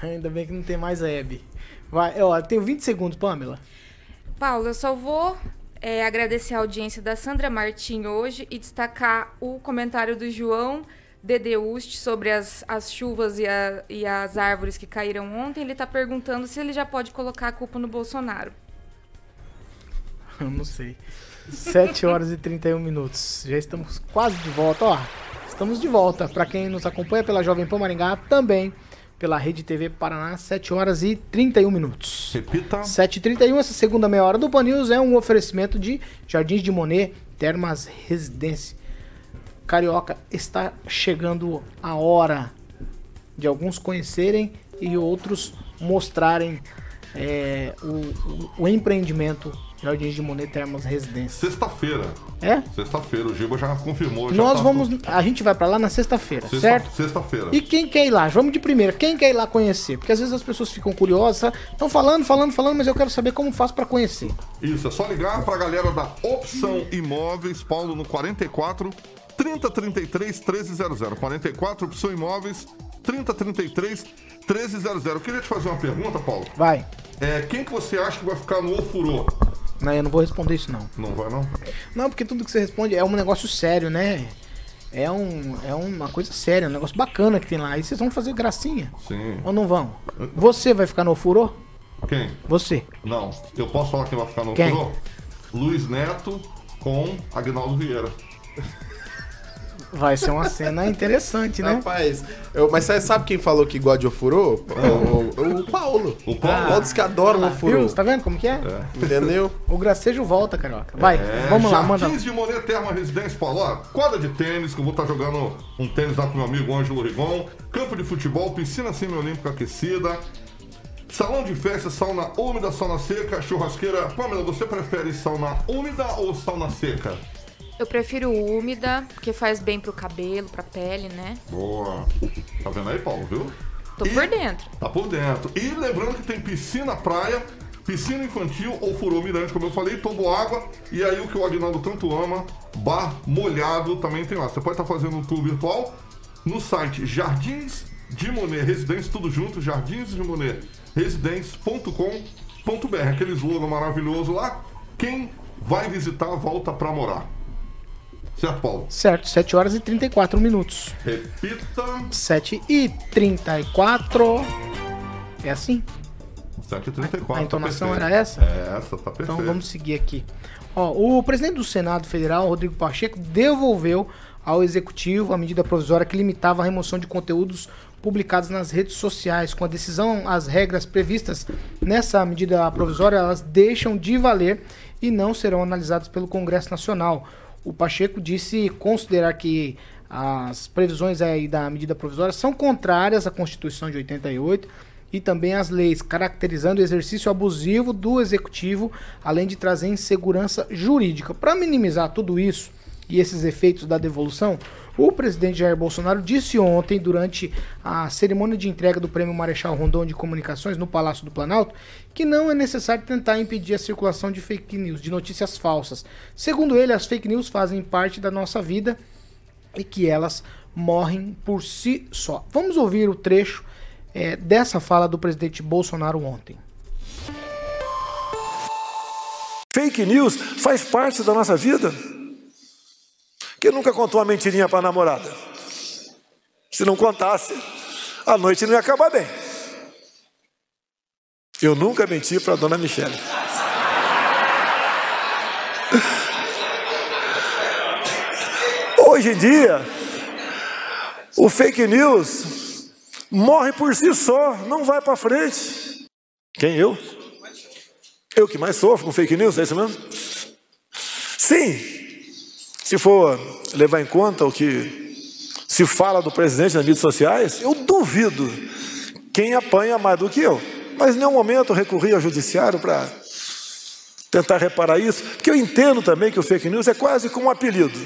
Ainda bem que não tem mais a Hebe. Vai, ó, tenho vinte segundos, Pamela. Paulo, eu só vou é, agradecer a audiência da Sandra Martim hoje e destacar o comentário do João Dedeust sobre as, as chuvas e, a, e as árvores que caíram ontem. Ele está perguntando se ele já pode colocar a culpa no Bolsonaro. Eu não sei. sete horas e trinta e um minutos. Já estamos quase de volta. Ó, estamos de volta. Para quem nos acompanha pela Jovem Pan Maringá, também pela Rede T V Paraná, sete horas e trinta e um minutos. Repita. sete e trinta e um, essa segunda meia hora do Pan News é um oferecimento de Jardins de Monet, Termas Residência. Carioca, está chegando a hora de alguns conhecerem e outros mostrarem é, o, o, o empreendimento Jardins de Monet, Termas Residência. Sexta-feira. É? Sexta-feira. O Giba já confirmou. Já Nós tá vamos... Tudo. A gente vai pra lá na sexta-feira, sexta, certo? Sexta-feira. E quem quer ir lá? Vamos de primeira. Quem quer ir lá conhecer? Porque às vezes as pessoas ficam curiosas. Estão falando, falando, falando, mas eu quero saber como faço pra conhecer. Isso. É só ligar pra galera da Opção Imóveis, Paulo, no quarenta e quatro, trinta, trinta e três, treze zero zero. quarenta e quatro, Opção Imóveis, trinta, trinta e três, treze zero zero. Eu queria te fazer uma pergunta, Paulo. Vai. É, quem que você acha que vai ficar no ofurô? Não, eu não vou responder isso, não. Não vai, não? Não, porque tudo que você responde é um negócio sério, né? É, um, é uma coisa séria, um negócio bacana que tem lá. Aí vocês vão fazer gracinha. Sim. Ou não vão? Você vai ficar no ofurô? Quem? Você. Não. Eu posso falar quem vai ficar no quem? ofurô? Luiz Neto com Agnaldo Vieira. Vai ser uma cena interessante, né? Rapaz, eu, mas você sabe quem falou que gosta de ofurô? O, o, o Paulo. O Paulo. Ah, todos que adoram ah, ofurô. Viu? Tá vendo como que é? é? Entendeu? O gracejo volta, Carioca. Vai, é, vamos lá, manda. Jardins de Monet, Termas Residência, Paulo. Ó, quadra de tênis, que eu vou estar jogando um tênis lá com meu amigo Ângelo Rigon. Campo de futebol, piscina semiolímpica aquecida. Salão de festa, sauna úmida, sauna seca, churrasqueira. Pamela, você prefere sauna úmida ou sauna seca? Eu prefiro úmida, porque faz bem pro cabelo, pra pele, né? Boa. Tá vendo aí, Paulo, viu? Tô e... por dentro. Tá por dentro. E lembrando que tem piscina, praia, piscina infantil ou ofurô mirante, como eu falei, toboágua. E aí o que o Aguinaldo tanto ama, bar molhado também tem lá. Você pode estar fazendo um tour virtual no site Jardins de Monet Residência, tudo junto, jardins de monet residência ponto com ponto b r. Aquele slogan maravilhoso lá, quem vai visitar volta pra morar. Certo, Paulo? Certo, sete horas e trinta e quatro minutos. Repita. sete e trinta e quatro. É assim? sete e trinta e quatro. A entonação era essa? É essa, tá perfeito. Então vamos seguir aqui. Ó, o presidente do Senado Federal, Rodrigo Pacheco, devolveu ao Executivo a medida provisória que limitava a remoção de conteúdos publicados nas redes sociais. Com a decisão, as regras previstas nessa medida provisória, elas deixam de valer e não serão analisadas pelo Congresso Nacional. O Pacheco disse considerar que as previsões aí da medida provisória são contrárias à Constituição de oitenta e oito e também às leis, caracterizando o exercício abusivo do Executivo, além de trazer insegurança jurídica. Para minimizar tudo isso e esses efeitos da devolução, o presidente Jair Bolsonaro disse ontem, durante a cerimônia de entrega do Prêmio Marechal Rondon de Comunicações no Palácio do Planalto, que não é necessário tentar impedir a circulação de fake news, de notícias falsas. Segundo ele, as fake news fazem parte da nossa vida e que elas morrem por si só. Vamos ouvir o trecho é, dessa fala do presidente Bolsonaro ontem. Fake news faz parte da nossa vida. Quem nunca contou uma mentirinha para a namorada? Se não contasse, a noite não ia acabar bem. Eu nunca menti para a dona Michele. Hoje em dia, o fake news morre por si só, não vai para frente. Quem eu? Eu que mais sofro com fake news, é isso mesmo? Sim, se for levar em conta o que se fala do presidente nas mídias sociais, eu duvido quem apanha mais do que eu. Mas em nenhum momento eu recorri ao judiciário para tentar reparar isso, porque eu entendo também que o fake news é quase como um apelido.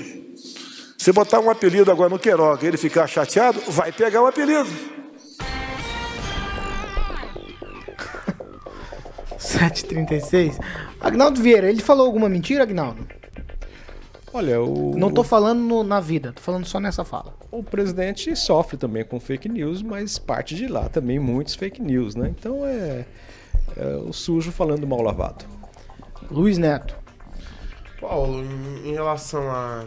Se botar um apelido agora no Queiroga e ele ficar chateado, vai pegar o apelido. sete e trinta e seis. Agnaldo Vieira, ele falou alguma mentira, Agnaldo? Olha, o... Não tô falando no, na vida, tô falando só nessa fala. O presidente sofre também com fake news, mas parte de lá também muitos fake news, né? Então é, é o sujo falando mal lavado. Luiz Neto. Paulo, em, em relação à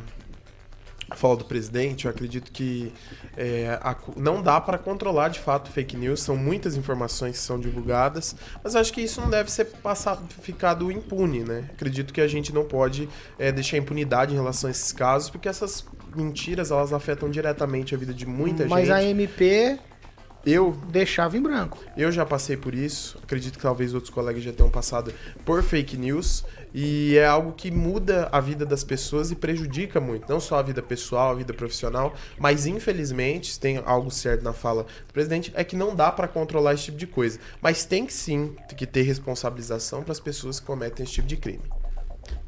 fala do presidente, eu acredito que é, a, não dá para controlar de fato fake news, são muitas informações que são divulgadas, mas eu acho que isso não deve ser passado, ficado impune, né? Acredito que a gente não pode é, deixar impunidade em relação a esses casos, porque essas mentiras, elas afetam diretamente a vida de muita gente. Mas a M P... Eu deixava em branco. Eu já passei por isso, acredito que talvez outros colegas já tenham passado por fake news, e é algo que muda a vida das pessoas e prejudica muito, não só a vida pessoal, a vida profissional, mas infelizmente, tem algo certo na fala do presidente, é que não dá para controlar esse tipo de coisa, mas tem que sim que ter responsabilização para as pessoas que cometem esse tipo de crime.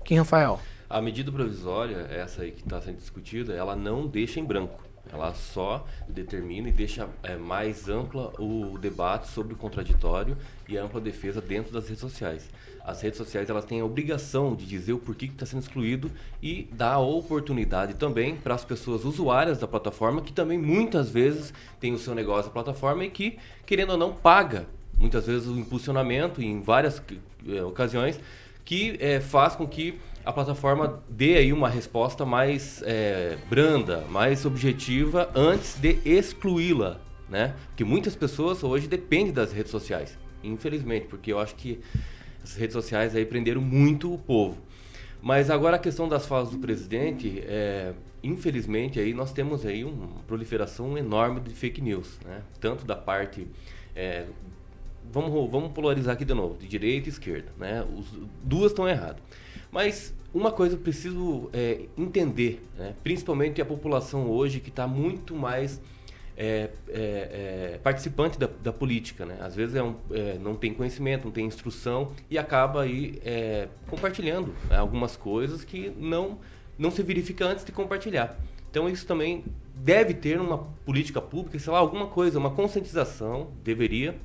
Quem, Rafael? A medida provisória, essa aí que está sendo discutida, ela não deixa em branco. Ela só determina e deixa é, mais ampla o debate sobre o contraditório e a ampla defesa dentro das redes sociais. As redes sociais, elas têm a obrigação de dizer o porquê que está sendo excluído e dar a oportunidade também para as pessoas usuárias da plataforma, que também muitas vezes tem o seu negócio na plataforma e que, querendo ou não, paga muitas vezes o impulsionamento em várias é, ocasiões, que é, faz com que a plataforma dê aí uma resposta mais é, branda, mais objetiva, antes de excluí-la, né? Porque muitas pessoas hoje dependem das redes sociais, infelizmente, porque eu acho que as redes sociais aí prenderam muito o povo. Mas agora a questão das falas do presidente, é, infelizmente aí nós temos aí uma proliferação enorme de fake news, né? Tanto da parte... É, vamos, vamos polarizar aqui de novo, de direita e esquerda, né? Os, duas estão erradas. Mas uma coisa eu preciso é, entender, né? Principalmente a população hoje que está muito mais é, é, é, participante da, da política, né? Às vezes é um, é, não tem conhecimento, não tem instrução e acaba aí é, compartilhando, né, algumas coisas que não, não se verifica antes de compartilhar. Então isso também deve ter uma política pública, sei lá, alguma coisa, uma conscientização, deveria...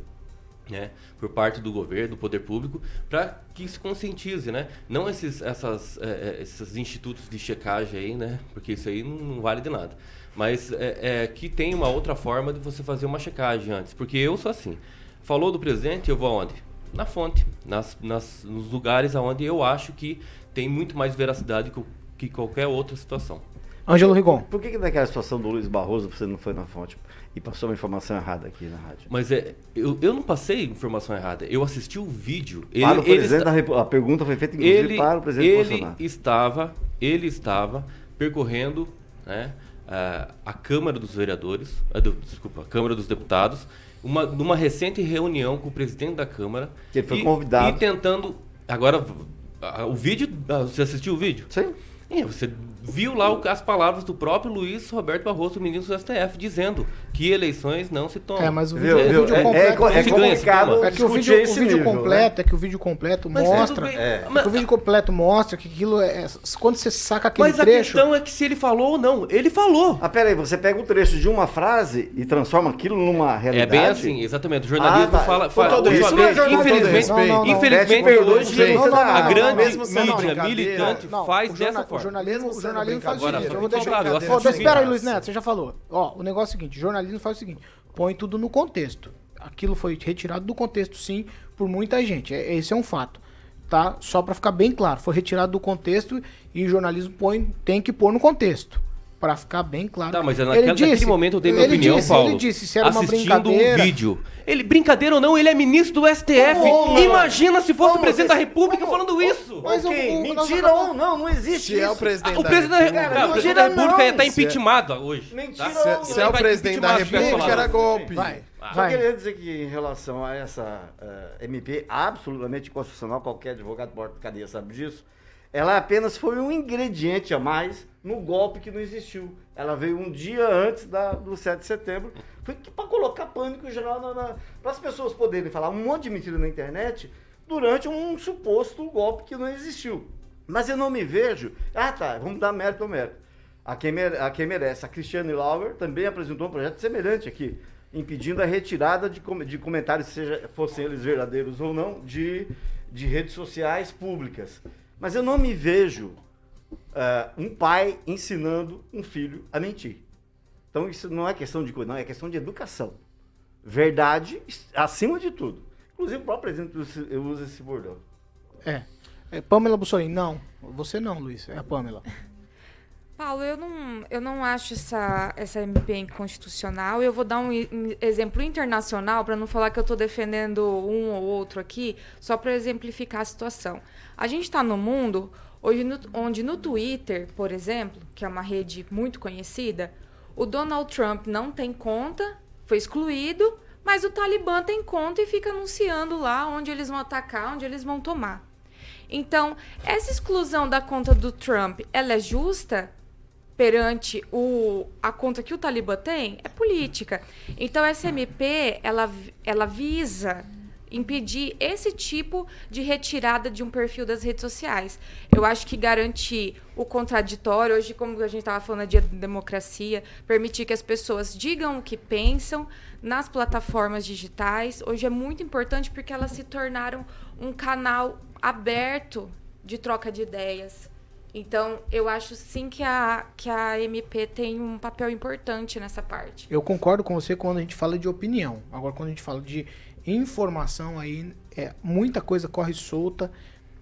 Né, por parte do governo, do poder público, para que se conscientize, né? Não esses, essas, é, esses institutos de checagem aí, né? Porque isso aí não, não vale de nada. Mas é, é, que tem uma outra forma de você fazer uma checagem antes. Porque eu sou assim. Falou do presidente, eu vou aonde? Na fonte, nas, nas, nos lugares aonde eu acho que tem muito mais veracidade que, que qualquer outra situação. Ângelo Rigon. Por que, que naquela situação do Luiz Barroso você não foi na fonte e passou uma informação errada aqui na rádio? Mas é, eu, eu não passei informação errada, eu assisti o vídeo. Ele, para o presidente ele da República, a pergunta foi feita inclusive ele, para o presidente ele Bolsonaro. Estava, ele estava percorrendo, né, a, a Câmara dos Vereadores, a, desculpa, a Câmara dos Deputados, uma, numa recente reunião com o presidente da Câmara. Que ele foi e, convidado. E tentando, agora, a, o vídeo, você assistiu o vídeo? Sim. Você viu lá o, as palavras do próprio Luiz Roberto Barroso, ministro do S T F, dizendo que eleições não se tomam. É, mas o vídeo, viu, o vídeo é, completo... É, é, é complicado é que o vídeo, esse o vídeo nível, completo, né? É que o vídeo completo mas mostra... Bem, é. Mas, o vídeo completo mostra que aquilo é... Quando você saca aquele mas trecho... Mas a questão é que se ele falou ou não. Ele falou. Ah, peraí, você pega um trecho de uma frase e transforma aquilo numa realidade? É bem assim, exatamente. O jornalismo ah, tá. fala... fala todo isso jornalismo, é jornalismo, infelizmente, não, não, não, infelizmente não, não, hoje, não, não, a grande não, não, mídia não, militante faz dessa forma. concordo. O jornalismo, o jornalismo faz o seguinte. Eu vou deixar... eu Pô, espera aí, Luiz Neto, você já falou. Ó, o negócio é o seguinte, o jornalismo faz o seguinte, põe tudo no contexto. Aquilo foi retirado do contexto, sim, por muita gente. Esse é um fato, tá? Só para ficar bem claro, foi retirado do contexto e o jornalismo põe, tem que pôr no contexto. Pra ficar bem claro. Tá, mas naquela, ele disse, naquele momento eu dei minha opinião, disse, Paulo. Ele disse, se era uma brincadeira. Um vídeo. Ele, brincadeira ou não, ele é ministro do S T F. Oh, imagina se fosse oh, o presidente oh, da República oh, falando oh, isso. Mas okay. o, o, mentira ou não, não, não existe se isso. É o presidente ah, da o presidente da República. Cara, o presidente da República está impeachmentado é... hoje. Mentira tá? ou não. Se, se é o presidente da República, era golpe. Vai. Vai. Só queria dizer que em relação a essa uh, M P absolutamente constitucional, qualquer advogado de cadeia sabe disso, ela apenas foi um ingrediente a mais no golpe que não existiu. Ela veio um dia antes da, do sete de setembro. Foi para colocar pânico geral para as pessoas poderem falar um monte de mentira na internet durante um suposto golpe que não existiu. Mas eu não me vejo... Ah, tá, vamos dar mérito ao mérito. A quem, a quem merece. A Cristina Lauer também apresentou um projeto semelhante aqui, impedindo a retirada de, com, de comentários, seja, fossem eles verdadeiros ou não, de, de redes sociais públicas. Mas eu não me vejo uh, um pai ensinando um filho a mentir. Então isso não é questão de coisa, não, é questão de educação. Verdade acima de tudo. Inclusive o próprio presidente usa esse bordão. É. é Pâmela Bussolini, não. Você não, Luiz. É a Pâmela. Paulo, eu não, eu não acho essa, essa M P inconstitucional. Eu vou dar um exemplo internacional para não falar que eu estou defendendo um ou outro aqui, só para exemplificar a situação. A gente está no mundo hoje no, onde no Twitter, por exemplo, que é uma rede muito conhecida, o Donald Trump não tem conta, foi excluído, mas o Talibã tem conta e fica anunciando lá onde eles vão atacar, onde eles vão tomar. Então, essa exclusão da conta do Trump, ela é justa perante o, a conta que o Talibã tem? É política. Então, essa M P, ela, ela visa... impedir esse tipo de retirada de um perfil das redes sociais. Eu acho que garantir o contraditório, hoje, como a gente estava falando de democracia, permitir que as pessoas digam o que pensam nas plataformas digitais, hoje é muito importante porque elas se tornaram um canal aberto de troca de ideias. Então, eu acho sim que a, que a M P tem um papel importante nessa parte. Eu concordo com você quando a gente fala de opinião. Agora, quando a gente fala de informação, aí é, muita coisa corre solta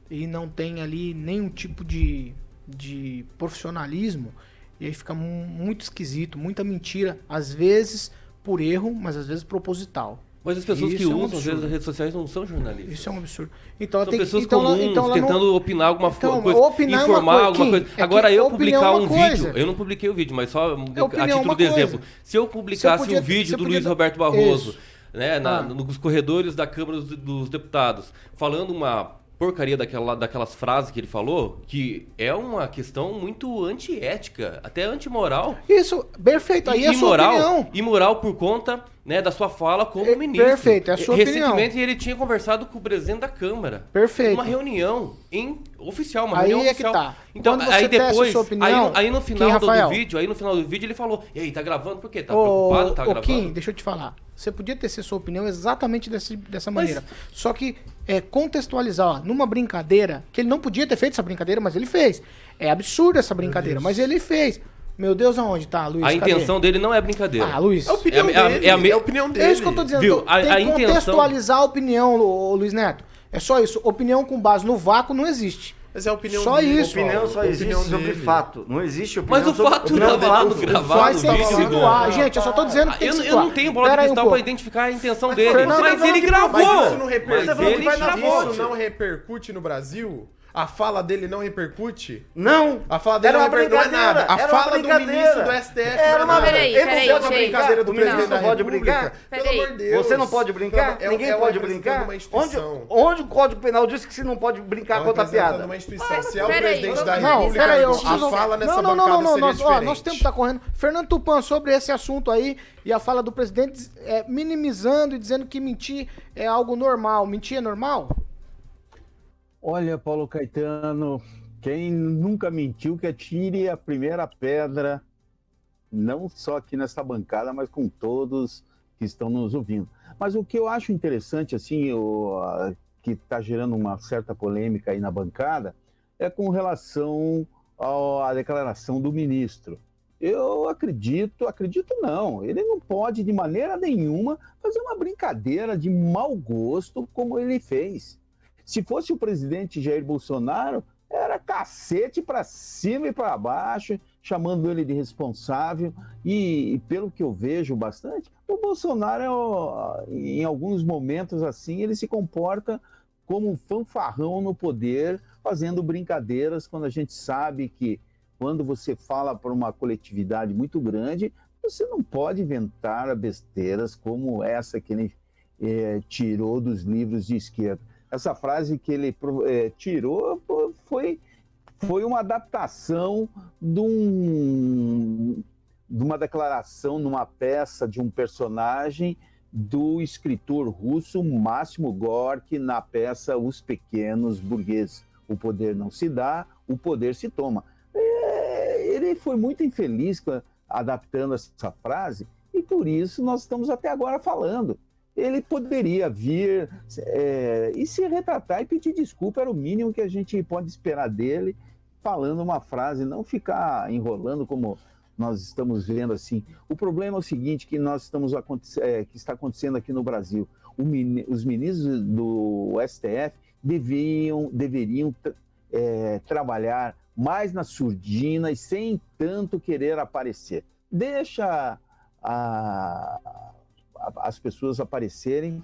e não tem ali nenhum tipo de, de profissionalismo, e aí fica muito esquisito, muita mentira, às vezes por erro, mas às vezes proposital. Mas as pessoas isso que é um usam às vezes, as redes sociais não são jornalistas. Isso é um absurdo. Então, são tem, pessoas então, comuns, então tentando não... opinar alguma então, coisa, opinar informar coisa, alguma coisa. É agora, eu publicar um coisa. Vídeo, eu não publiquei o vídeo, mas só a título de exemplo. Se eu publicasse podia, um vídeo do podia... Luiz Roberto Barroso, isso. Né, na, ah. nos corredores da Câmara dos, dos Deputados, falando uma porcaria daquela, daquelas frases que ele falou, que é uma questão muito antiética, até antimoral. Isso, perfeito, aí é imoral, a sua opinião. Imoral por conta, né, da sua fala como é, ministro. Perfeito, é a sua Recentemente, opinião. Recentemente ele tinha conversado com o presidente da Câmara. Perfeito. Uma reunião em, oficial, uma aí reunião é oficial. Que tá. Então, quando aí depois, sua opinião, aí, aí no final Kim, do, do vídeo, aí no final do vídeo ele falou, e aí, tá gravando por quê? Tá ô, preocupado, tá ô, gravando? Kim, deixa eu te falar. Você podia ter sua opinião exatamente desse, dessa maneira. Mas... Só que é, contextualizar, ó, numa brincadeira, que ele não podia ter feito essa brincadeira, mas ele fez. É absurda essa brincadeira, mas ele fez. Meu Deus, aonde tá, Luiz? A intenção cadê? Dele não é brincadeira. Ah, Luiz. É a opinião é, dele. É, é, a me... é a opinião dele. É isso que eu tô dizendo. Viu? A, tem a que contextualizar intenção... a opinião, ô, Luiz Neto. É só isso. Opinião com base no vácuo não existe. Mas é a opinião só dele. Isso. Opinião só existe opinião sobre dele. Fato. Não existe opinião sobre... Mas o fato sobre... não, não, não gravado, vídeo... Ah, gente, eu só tô dizendo que tem eu, que eu não tenho bola de cristal um pra identificar a intenção mas dele. Fernando, mas ele gravou. Mas isso não repercute. Mas ele gravou. Isso não repercute no Brasil... A fala dele não repercute? Não! A fala dele era uma não repercute nada. A fala do ministro do S T F era uma brincadeira. Ele não pode brincadeira do presidente da República. Pelo amor de Deus. Você não pode brincar? É, ninguém é pode brincar? Onde, onde o Código Penal diz que se não pode brincar é contra a piada? Uma instituição. Ah, se é o presidente aí. Da República, não, aí, eu, a fala nessa não, não, bancada não, não, seria diferente. Ó, nosso tempo tá correndo. Fernando Tupã, sobre esse assunto aí e a fala do presidente é, minimizando e dizendo que mentir é algo normal. Mentir é normal? Olha, Paulo Caetano, quem nunca mentiu que atire a primeira pedra, não só aqui nessa bancada, mas com todos que estão nos ouvindo. Mas o que eu acho interessante, assim, o, a, que está gerando uma certa polêmica aí na bancada, é com relação a declaração do ministro. Eu acredito, acredito não, ele não pode de maneira nenhuma fazer uma brincadeira de mau gosto como ele fez. Se fosse o presidente Jair Bolsonaro, era cacete para cima e para baixo, chamando ele de responsável. E, e pelo que eu vejo bastante, o Bolsonaro, é o, em alguns momentos assim, ele se comporta como um fanfarrão no poder, fazendo brincadeiras, quando a gente sabe que quando você fala para uma coletividade muito grande, você não pode inventar besteiras como essa que ele eh, tirou dos livros de esquerda. Essa frase que ele eh, tirou foi, foi uma adaptação de, um, de uma declaração numa peça de um personagem do escritor russo Máximo Gorky na peça Os Pequenos Burgueses. O poder não se dá, o poder se toma. Ele foi muito infeliz adaptando essa frase e por isso nós estamos até agora falando. Ele poderia vir é, e se retratar e pedir desculpa, era o mínimo que a gente pode esperar dele, falando uma frase, não ficar enrolando como nós estamos vendo assim. O problema é o seguinte, que, nós estamos, é, que está acontecendo aqui no Brasil. O, os ministros do S T F deviam, deveriam é, trabalhar mais na surdina e sem tanto querer aparecer. Deixa a, a, as pessoas aparecerem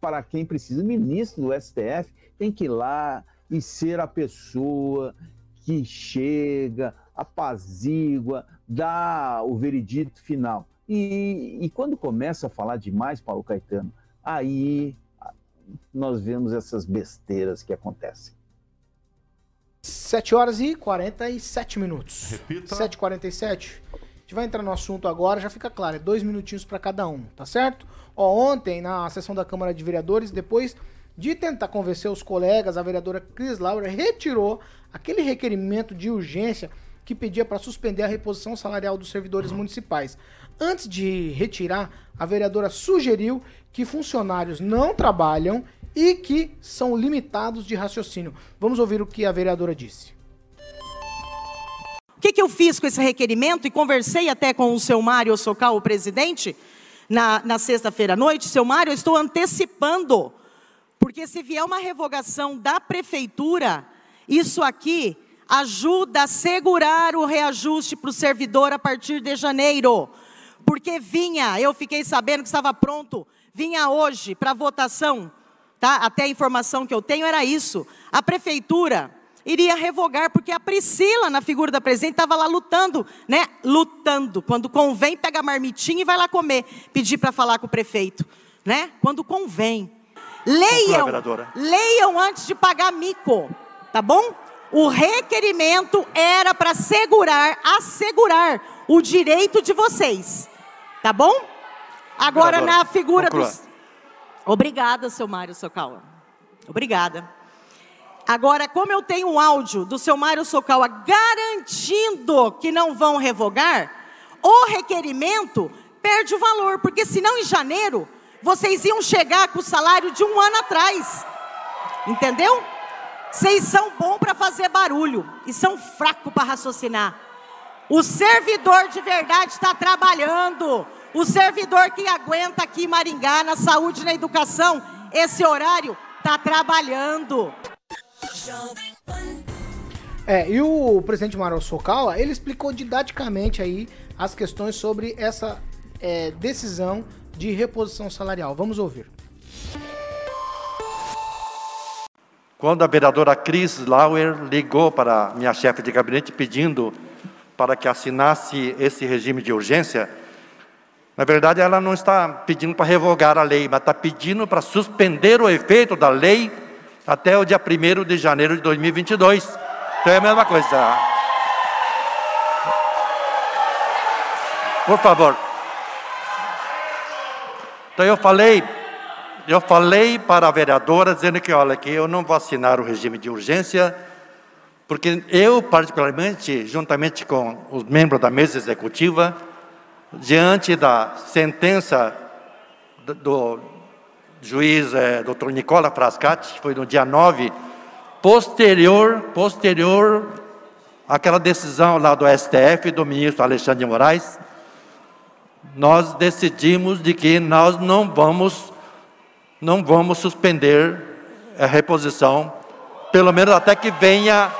para quem precisa. O ministro do S T F tem que ir lá e ser a pessoa que chega, apazigua, dá o veredito final. E, e quando começa a falar demais, Paulo Caetano, aí nós vemos essas besteiras que acontecem. sete horas e quarenta e sete minutos. Repita. sete e quarenta e sete. A gente vai entrar no assunto agora, já fica claro, é dois minutinhos para cada um, tá certo? Ó, ontem, na sessão da Câmara de Vereadores, depois de tentar convencer os colegas, a vereadora Cris Laura retirou aquele requerimento de urgência que pedia para suspender a reposição salarial dos servidores municipais. Antes de retirar, a vereadora sugeriu que funcionários não trabalham e que são limitados de raciocínio. Vamos ouvir o que a vereadora disse. O que, que eu fiz com esse requerimento e conversei até com o seu Mário Socal, o presidente, na, na sexta-feira à noite. Seu Mário, eu estou antecipando, porque se vier uma revogação da prefeitura, isso aqui ajuda a segurar o reajuste para o servidor a partir de janeiro. Porque vinha, eu fiquei sabendo que estava pronto, vinha hoje para votação. Tá? Até a informação que eu tenho era isso. A prefeitura iria revogar, porque a Priscila, na figura da presidente, estava lá lutando, né? Lutando. Quando convém, pega a marmitinha e vai lá comer, pedir para falar com o prefeito, né? Quando convém. Leiam, leiam antes de pagar mico, tá bom? O requerimento era para segurar, assegurar o direito de vocês, tá bom? Agora, vereadora, na figura conclua. dos... Obrigada, seu Mário Socal. Obrigada. Agora, como eu tenho um áudio do seu Mário Socal garantindo que não vão revogar, o requerimento perde o valor, porque senão em janeiro vocês iam chegar com o salário de um ano atrás. Entendeu? Vocês são bons para fazer barulho e são fracos para raciocinar. O servidor de verdade está trabalhando. O servidor que aguenta aqui em Maringá, na saúde e na educação, esse horário está trabalhando. É, e o presidente Manuel Socal, ele explicou didaticamente aí as questões sobre essa é, decisão de reposição salarial. Vamos ouvir. Quando a vereadora Cris Lauer ligou para minha chefe de gabinete pedindo para que assinasse esse regime de urgência, na verdade, ela não está pedindo para revogar a lei, mas está pedindo para suspender o efeito da lei até o dia primeiro de janeiro de dois mil e vinte e dois. Então é a mesma coisa. Por favor. Então eu falei, eu falei para a vereadora dizendo que, olha, que eu não vou assinar o regime de urgência, porque eu, particularmente, juntamente com os membros da mesa executiva, diante da sentença do, do juiz é, doutor Nicola Frascati, foi no dia nove, posterior, posterior aquela decisão lá do S T F, do ministro Alexandre de Moraes, nós decidimos de que nós não vamos, não vamos suspender a reposição, pelo menos até que venha,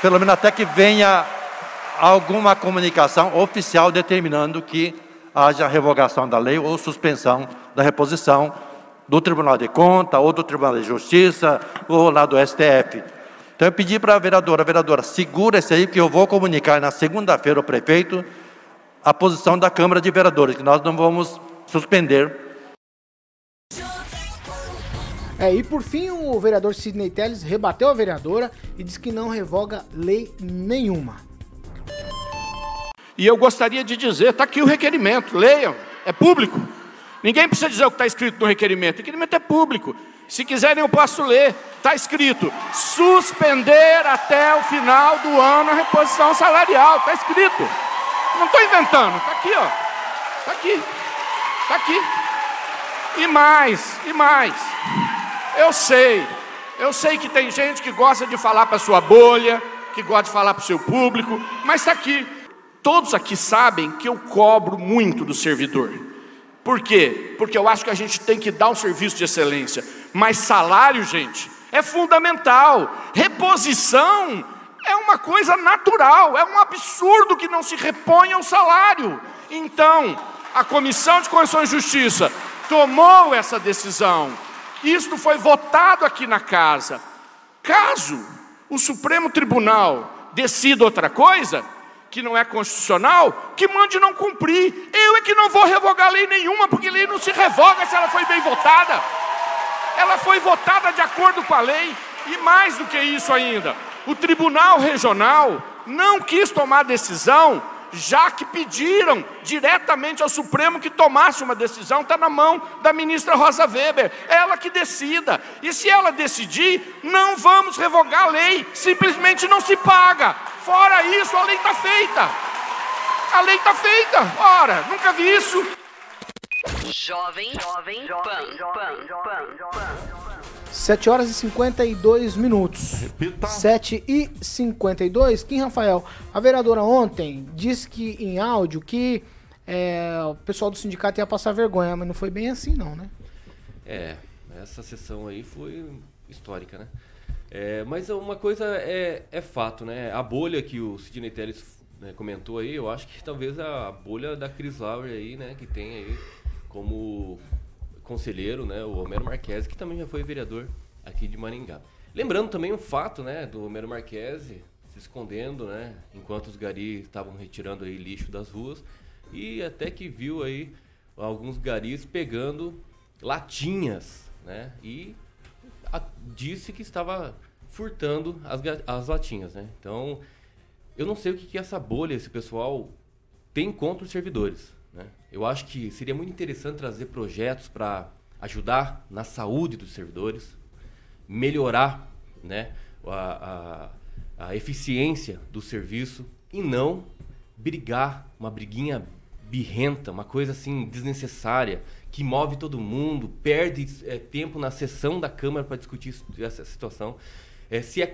pelo menos até que venha alguma comunicação oficial determinando que haja revogação da lei ou suspensão da reposição do Tribunal de Contas ou do Tribunal de Justiça ou lá do S T F. Então eu pedi para a vereadora, vereadora, segura isso aí, porque eu vou comunicar na segunda-feira ao prefeito a posição da Câmara de Vereadores, que nós não vamos suspender. É, e por fim, o vereador Sidney Telles rebateu a vereadora e diz que não revoga lei nenhuma. E eu gostaria de dizer, está aqui o requerimento, leiam, é público. Ninguém precisa dizer o que está escrito no requerimento, o requerimento é público. Se quiserem eu posso ler, está escrito, suspender até o final do ano a reposição salarial, está escrito. Não estou inventando, está aqui, ó, está aqui, está aqui. E mais, e mais... Eu sei, eu sei que tem gente que gosta de falar para a sua bolha, que gosta de falar para o seu público, mas está aqui. Todos aqui sabem que eu cobro muito do servidor. Por quê? Porque eu acho que a gente tem que dar um serviço de excelência. Mas salário, gente, é fundamental. Reposição é uma coisa natural, é um absurdo que não se reponha o salário. Então, a Comissão de Constituição e Justiça tomou essa decisão. Isto foi votado aqui na casa. Caso o Supremo Tribunal decida outra coisa, que não é constitucional, que mande não cumprir. Eu é que não vou revogar lei nenhuma, porque lei não se revoga se ela foi bem votada. Ela foi votada de acordo com a lei. E mais do que isso ainda, o Tribunal Regional não quis tomar decisão, já que pediram diretamente ao Supremo que tomasse uma decisão. Está na mão da ministra Rosa Weber, ela que decida, e se ela decidir, não vamos revogar a lei, simplesmente não se paga. Fora isso, a lei está feita, a lei está feita, ora, nunca vi isso. Jovem, jovem, pan, pan, pan, pan. sete horas e cinquenta e dois minutos. Repita. sete e cinquenta e dois. Kim Rafael, a vereadora ontem disse que em áudio que é, o pessoal do sindicato ia passar vergonha, mas não foi bem assim não, né? É, essa sessão aí foi histórica, né? É, mas uma coisa é, é fato, né? A bolha que o Sidney Telles, né, comentou aí, eu acho que talvez a bolha da Cris Laura aí, né, que tem aí como... conselheiro, né, o Homero Marchese, que também já foi vereador aqui de Maringá. Lembrando também um fato, né, do Homero Marchese se escondendo, né, enquanto os garis estavam retirando aí lixo das ruas, e até que viu aí alguns garis pegando latinhas, né, e a, disse que estava furtando as, as latinhas, né. Então, eu não sei o que que essa bolha, esse pessoal tem contra os servidores. Eu acho que seria muito interessante trazer projetos para ajudar na saúde dos servidores, melhorar, né, a, a, a eficiência do serviço, e não brigar, uma briguinha birrenta, uma coisa assim desnecessária, que move todo mundo, perde é, tempo na sessão da Câmara para discutir essa situação. É, se é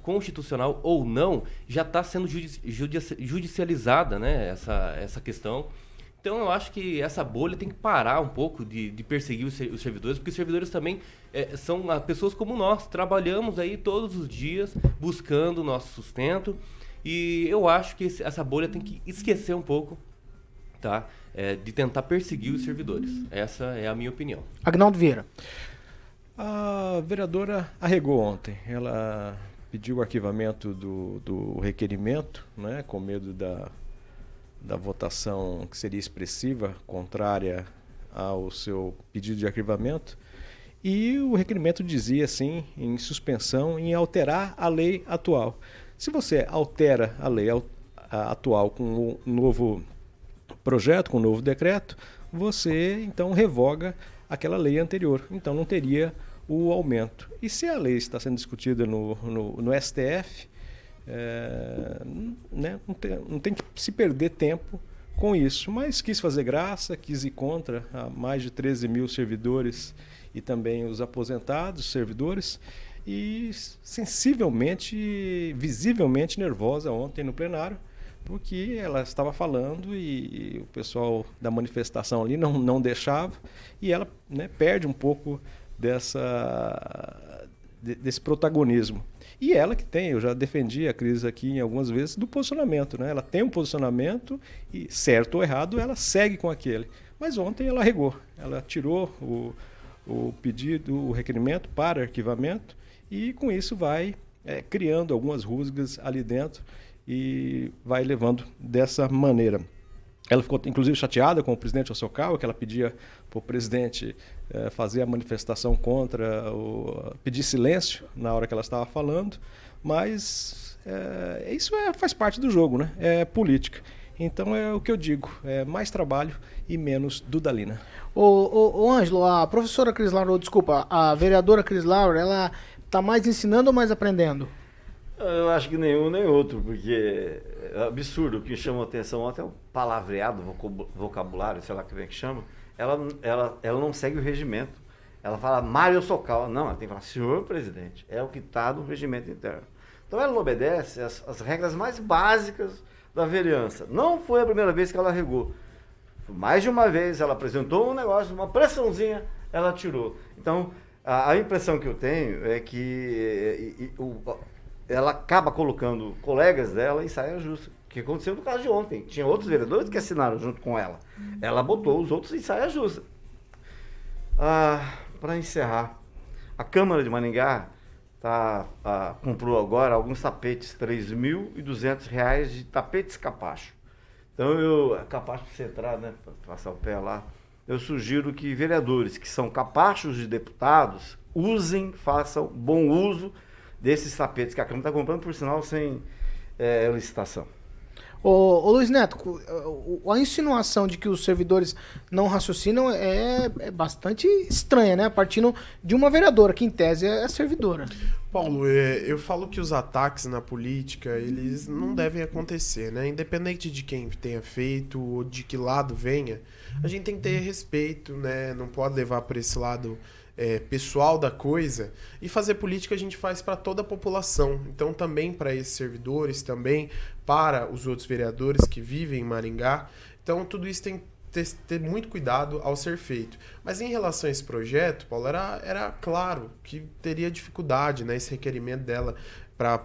constitucional ou não, já está sendo judicializada, né, essa, essa questão. Então eu acho que essa bolha tem que parar um pouco de, de perseguir os servidores, porque os servidores também é, são pessoas como nós, trabalhamos aí todos os dias buscando o nosso sustento, e eu acho que esse, essa bolha tem que esquecer um pouco, tá? É, de tentar perseguir os servidores. Essa é a minha opinião. Agnaldo Vieira. A vereadora arregou ontem, ela pediu o arquivamento do, do requerimento, né, com medo da... da votação que seria expressiva, contrária ao seu pedido de arquivamento, e o requerimento dizia assim, em suspensão, em alterar a lei atual. Se você altera a lei atual com um novo projeto, com um novo decreto, você então revoga aquela lei anterior, então não teria o aumento. E se a lei está sendo discutida no, no, no S T F, É, né? não, tem, não tem que se perder tempo com isso, mas quis fazer graça, quis ir contra a mais de treze mil servidores e também os aposentados servidores, e sensivelmente, visivelmente nervosa ontem no plenário, porque ela estava falando e o pessoal da manifestação ali não, não deixava, e ela, né, perde um pouco dessa, desse protagonismo. E ela que tem, eu já defendi a Cris aqui em algumas vezes, do posicionamento, né? Ela tem um posicionamento e, certo ou errado, ela segue com aquele. Mas ontem ela arregou, ela tirou o, o pedido, o requerimento para arquivamento, e com isso vai é, criando algumas rusgas ali dentro e vai levando dessa maneira. Ela ficou, inclusive, chateada com o presidente Socal, que ela pedia para o presidente eh, fazer a manifestação contra, o, pedir silêncio na hora que ela estava falando, mas eh, isso é, faz parte do jogo, né? É política. Então é o que eu digo, é mais trabalho e menos Dudalina. Ô, Ângelo, a professora Cris Laura, desculpa, a vereadora Cris Laura, ela está mais ensinando ou mais aprendendo? Eu acho que nenhum nem outro, porque é absurdo. O que chamou a atenção ontem é o palavreado, vocabulário, sei lá como é que chama. Ela, ela, ela não segue o regimento. Ela fala Mário Socal. Não, ela tem que falar senhor presidente. É o que está no regimento interno. Então ela obedece as, as regras mais básicas da vereança. Não foi a primeira vez que ela regou. Mais de uma vez ela apresentou um negócio, uma pressãozinha, ela tirou. Então a, a impressão que eu tenho é que e, e, o... ela acaba colocando colegas dela em saia justa, que aconteceu no caso de ontem. Tinha outros vereadores que assinaram junto com ela. Ela botou os outros em saia justa. Ah, para encerrar, a Câmara de Maringá tá, ah, comprou agora alguns tapetes, três mil e duzentos reais de tapetes capacho. Então, eu, capacho para você entrar, né, para passar o pé lá, eu sugiro que vereadores que são capachos de deputados usem, façam bom uso desses tapetes que a Câmara está comprando, por sinal, sem é, licitação. Ô, ô Luiz Neto, a insinuação de que os servidores não raciocinam é, é bastante estranha, né? Partindo de uma vereadora, que em tese é servidora. Paulo, eu falo que os ataques na política, eles não devem acontecer, né? Independente de quem tenha feito ou de que lado venha, a gente tem que ter respeito, né? Não pode levar para esse lado... É, pessoal da coisa, e fazer política a gente faz para toda a população, então também para esses servidores, também para os outros vereadores que vivem em Maringá, então tudo isso tem que ter, ter muito cuidado ao ser feito. Mas em relação a esse projeto, Paulo, era, era claro que teria dificuldade, né, esse requerimento dela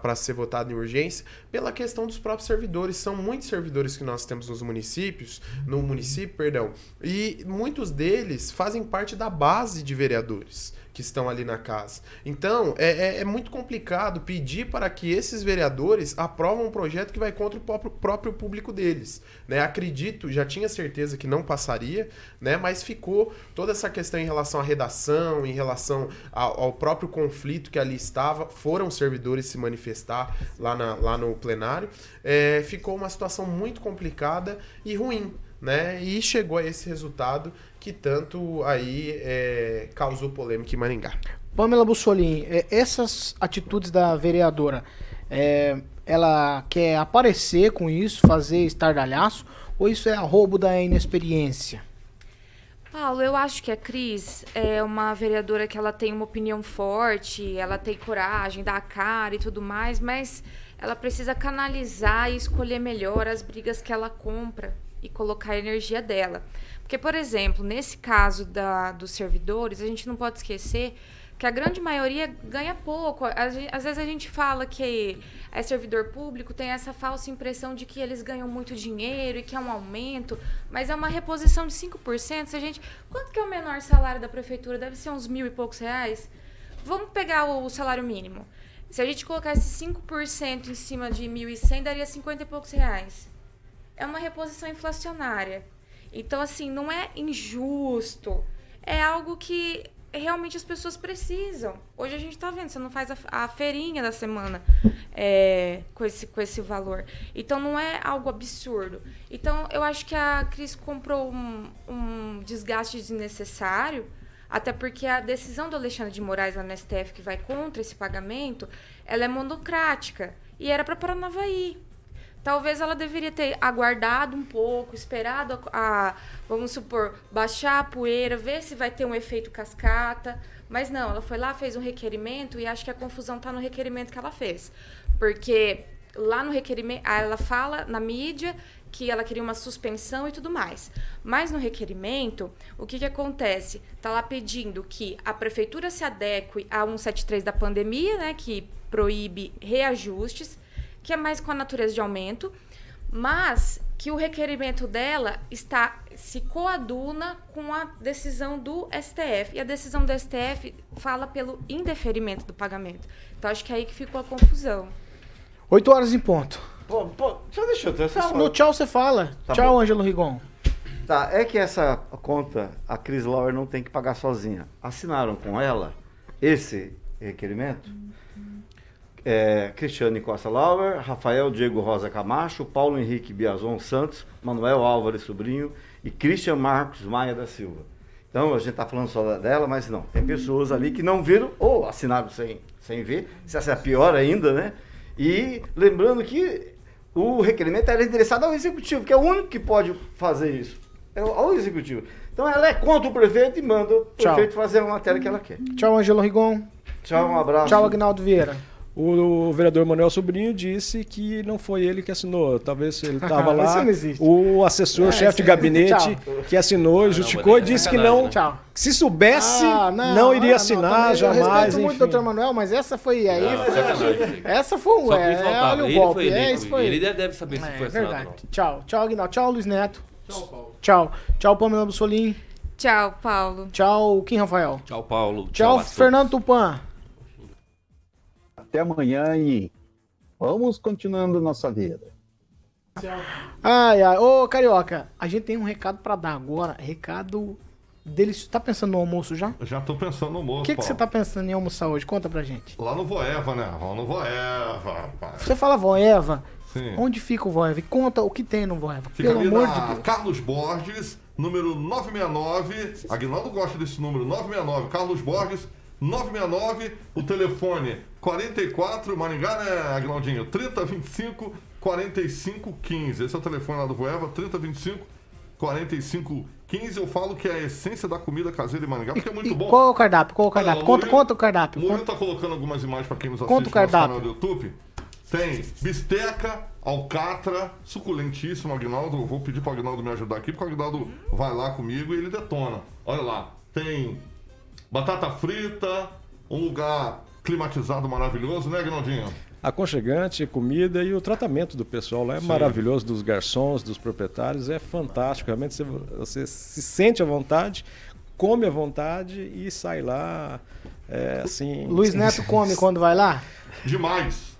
para ser votado em urgência, pela questão dos próprios servidores. São muitos servidores que nós temos nos municípios, no município, perdão, e muitos deles fazem parte da base de vereadores que estão ali na casa. Então, é, é, é muito complicado pedir para que esses vereadores aprovem um projeto que vai contra o próprio, próprio público deles, né? Acredito, já tinha certeza que não passaria, né? Mas ficou toda essa questão em relação à redação, em relação ao, ao próprio conflito que ali estava, foram servidores se manifestar lá, na, lá no plenário, é, ficou uma situação muito complicada e ruim, né? E chegou a esse resultado que tanto aí é, causou polêmica em Maringá. Pamela Bussolini, essas atitudes da vereadora, é, ela quer aparecer com isso, fazer estardalhaço, ou isso é arrobo da inexperiência? Paulo, eu acho que a Cris é uma vereadora que ela tem uma opinião forte, ela tem coragem, dá a cara e tudo mais, mas ela precisa canalizar e escolher melhor as brigas que ela compra e colocar a energia dela. Porque, por exemplo, nesse caso da, dos servidores, a gente não pode esquecer que a grande maioria ganha pouco. Às vezes a gente fala que é servidor público, tem essa falsa impressão de que eles ganham muito dinheiro e que é um aumento, mas é uma reposição de cinco por cento. Se a gente, quanto que é o menor salário da prefeitura? Deve ser uns mil e poucos reais. Vamos pegar o salário mínimo. Se a gente colocar esse cinco por cento em cima de mil e cem, daria cinquenta e poucos reais. É uma reposição inflacionária. Então, assim, não é injusto. É algo que... realmente as pessoas precisam. Hoje a gente está vendo, você não faz a, a feirinha da semana é, com, esse, com esse valor. Então, não é algo absurdo. Então, eu acho que a Cris comprou um, um desgaste desnecessário, até porque a decisão do Alexandre de Moraes lá no S T F, que vai contra esse pagamento, ela é monocrática e era para Paranavaí. Talvez ela deveria ter aguardado um pouco, esperado a, a, vamos supor, baixar a poeira, ver se vai ter um efeito cascata. Mas não, ela foi lá, fez um requerimento e acho que a confusão está no requerimento que ela fez. Porque lá no requerimento, ela fala na mídia que ela queria uma suspensão e tudo mais. Mas no requerimento, o que, que acontece? Está lá pedindo que a prefeitura se adeque a cento e setenta e três da pandemia, né, que proíbe reajustes, que é mais com a natureza de aumento, mas que o requerimento dela está, se coaduna com a decisão do S T F. E a decisão do S T F fala pelo indeferimento do pagamento. Então, acho que é aí que ficou a confusão. Oito horas em ponto. Pô, pô, só deixa eu... Só... No tchau você fala. Tá tchau, bom. Ângelo Rigon. Tá, é que essa conta, a Cris Laura não tem que pagar sozinha. Assinaram com ela esse requerimento? É, Cristiane Costa Lauer, Rafael Diego Rosa Camacho, Paulo Henrique Biazon Santos, Manuel Álvares Sobrinho e Christian Marcos Maia da Silva. Então, a gente está falando só dela, mas não. Tem pessoas ali que não viram ou assinaram sem, sem ver. Se essa é pior ainda, né? E lembrando que o requerimento era endereçado ao Executivo, que é o único que pode fazer isso. É o Executivo. Então, ela é contra o prefeito e manda o prefeito Tchau. Fazer a matéria que ela quer. Tchau, Ângelo Rigon. Tchau, um abraço. Tchau, Agnaldo Vieira. O vereador Manuel Sobrinho disse que não foi ele que assinou. Talvez ele estava lá, o assessor, é, chefe de gabinete que assinou, e justificou e disse que não. Tchau. Se soubesse, ah, não, não iria ah, assinar não, jamais. Eu respeito muito o doutor Manuel, mas essa foi aí. Não, foi, não, essa foi um é, é, olha o golpe. Ele, é, isso foi. Ele deve saber se é, foi assinado. Verdade. Tchau, tchau, Aguinaldo. Tchau, Luiz Neto. Tchau, Paulo. Tchau, tchau, Pamela Bussolini. Tchau, Paulo. Tchau, Kim Rafael. Tchau, Paulo. Tchau, tchau Fernando Tupã. Até amanhã e vamos continuando nossa vida. Ai, ai. Ô, Carioca, a gente tem um recado pra dar agora. Recado delicioso. Tá pensando no almoço já? Eu já tô pensando no almoço. O que, que você tá pensando em almoçar hoje? Conta pra gente. Lá no Voeva, né? Lá no Voeva, rapaz. Você fala Voeva? Sim. Onde fica o Voeva? Conta o que tem no Voeva. Fica pelo amor de Deus. Carlos Borges, número nove seis nove. Aguinaldo gosta desse número, nove seis nove. Carlos Borges, nove seis nove, o telefone quarenta e quatro, Maringá, né, Aguinaldinho? trinta, vinte e cinco, quarenta e cinco, quinze. Esse é o telefone lá do Voeva, trinta, vinte e cinco, quarenta e cinco, quinze. Eu falo que é a essência da comida caseira de Maringá, porque é muito e bom. Qual é o cardápio? Qual é o cardápio? Ah, conta, Luiz, conta o cardápio. O Luiz tá colocando algumas imagens para quem nos assiste no canal do YouTube. Tem bisteca, alcatra, suculentíssimo, Aguinaldo. Eu vou pedir pro Aguinaldo me ajudar aqui, porque o Aguinaldo vai lá comigo e ele detona. Olha lá, tem... batata frita, um lugar climatizado maravilhoso, né, Aguinaldinho? Aconchegante, comida e o tratamento do pessoal lá é Sim. maravilhoso, dos garçons, dos proprietários, é fantástico. Realmente você, você se sente à vontade, come à vontade e sai lá, é, assim... Luiz Neto come quando vai lá? Demais!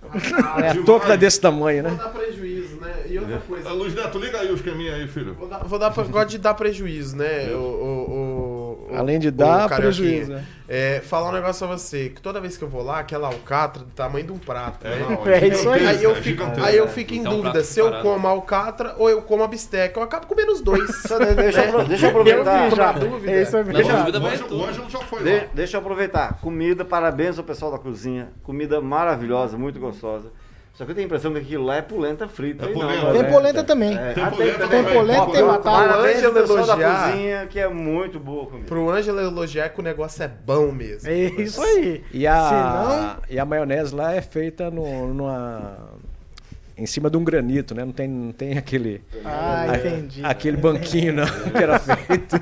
Ah, é, a touca desse tamanho, né? Vou dar prejuízo, né? E outra coisa... Ah, Luiz Neto, liga aí os caminhos aí, filho. Vou dar, vou dar pra, gosto de dar prejuízo, né? É. O... o, o... Além de dar prejuízo, né? É, falar um negócio pra você, que toda vez que eu vou lá, aquela alcatra do tamanho de um prato. É, não, é isso aí. Aí eu fico, é, aí eu fico é, em então dúvida se eu como a alcatra ou eu como a bisteca. Eu acabo comendo os dois. Né? Deixa, eu, deixa eu aproveitar. Eu fico na dúvida. É isso aí. De, deixa eu aproveitar. Comida, parabéns ao pessoal da cozinha. Comida maravilhosa, muito gostosa. Só que eu tenho a impressão que aquilo lá é polenta frita. É não, polenta. Tem polenta também. É. Tem, polenta, tem polenta, tem batata. Parabéns ao pessoal da cozinha, que é muito boa comida. Pro Ângelo elogiar que o negócio é bom mesmo. É isso aí. E a, não... e a maionese lá é feita no, numa... em cima de um granito, né? Não tem, não tem aquele... Ah, a, entendi. Aquele banquinho, não, que era feito.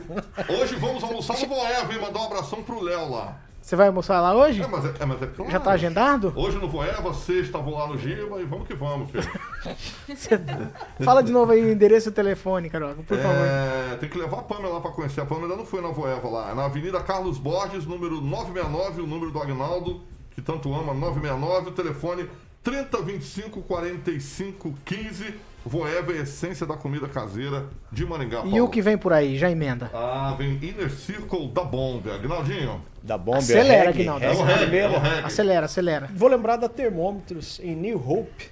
Hoje vamos almoçar no Voeva e mandar um abração pro Léo lá. Você vai almoçar lá hoje? É, mas é, é, mas é claro. Já tá agendado? Hoje no Voeva, sexta, vou lá no Giba e vamos que vamos, filho. Fala de novo aí o endereço e o telefone, Carioca, por é, favor. Tem que levar a Pâmela lá pra conhecer. A Pâmela não foi na Voeva lá. É na Avenida Carlos Borges, número nove seis nove, o número do Agnaldo, que tanto ama, nove seis nove, o telefone trinta, vinte e cinco, quarenta e cinco, quinze. Voeva é a essência da comida caseira de Maringá, Paulo. E o que vem por aí? Já emenda. Ah, vem Inner Circle da Bomba. Aguinaldinho. Da Bomba. Acelera, Aguinaldo. É é acelera, acelera. Vou lembrar da Termômetros em New Hope.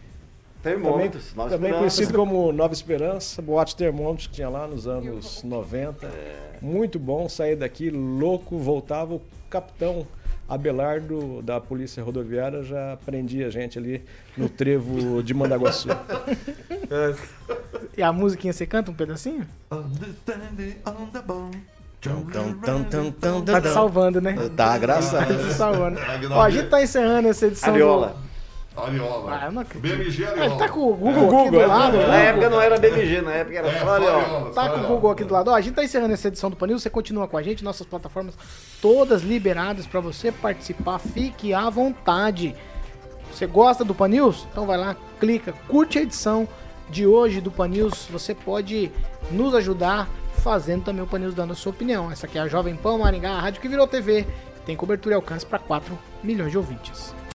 Termômetros. Também, também conhecido como Nova Esperança. Boate Termômetros que tinha lá nos anos noventa. É. Muito bom sair daqui louco. Voltava o capitão Abelardo, da Polícia Rodoviária, já prendia a gente ali no trevo de Mandaguaçu. E a musiquinha, você canta um pedacinho? Tá te salvando, né? Tá, graças a Deus. Tá te salvando. Ó, a gente tá encerrando essa edição. Ariola. Do... Ariola. Ah, eu não acredito. B M G Ariola. Mas tá com o Google, é, Google aqui do lado. É, na época não era B M G, na época era só Ariola. Tá com o Google aqui do lado. Ó, a gente tá encerrando essa edição do Panil. Você continua com a gente. Nossas plataformas todas liberadas pra você participar. Fique à vontade. Você gosta do Pan News? Então vai lá, clica, curte a edição de hoje do Pan News. Você pode nos ajudar fazendo também o Pan News dando a sua opinião. Essa aqui é a Jovem Pan Maringá, a rádio que virou T V. Tem cobertura e alcance para quatro milhões de ouvintes.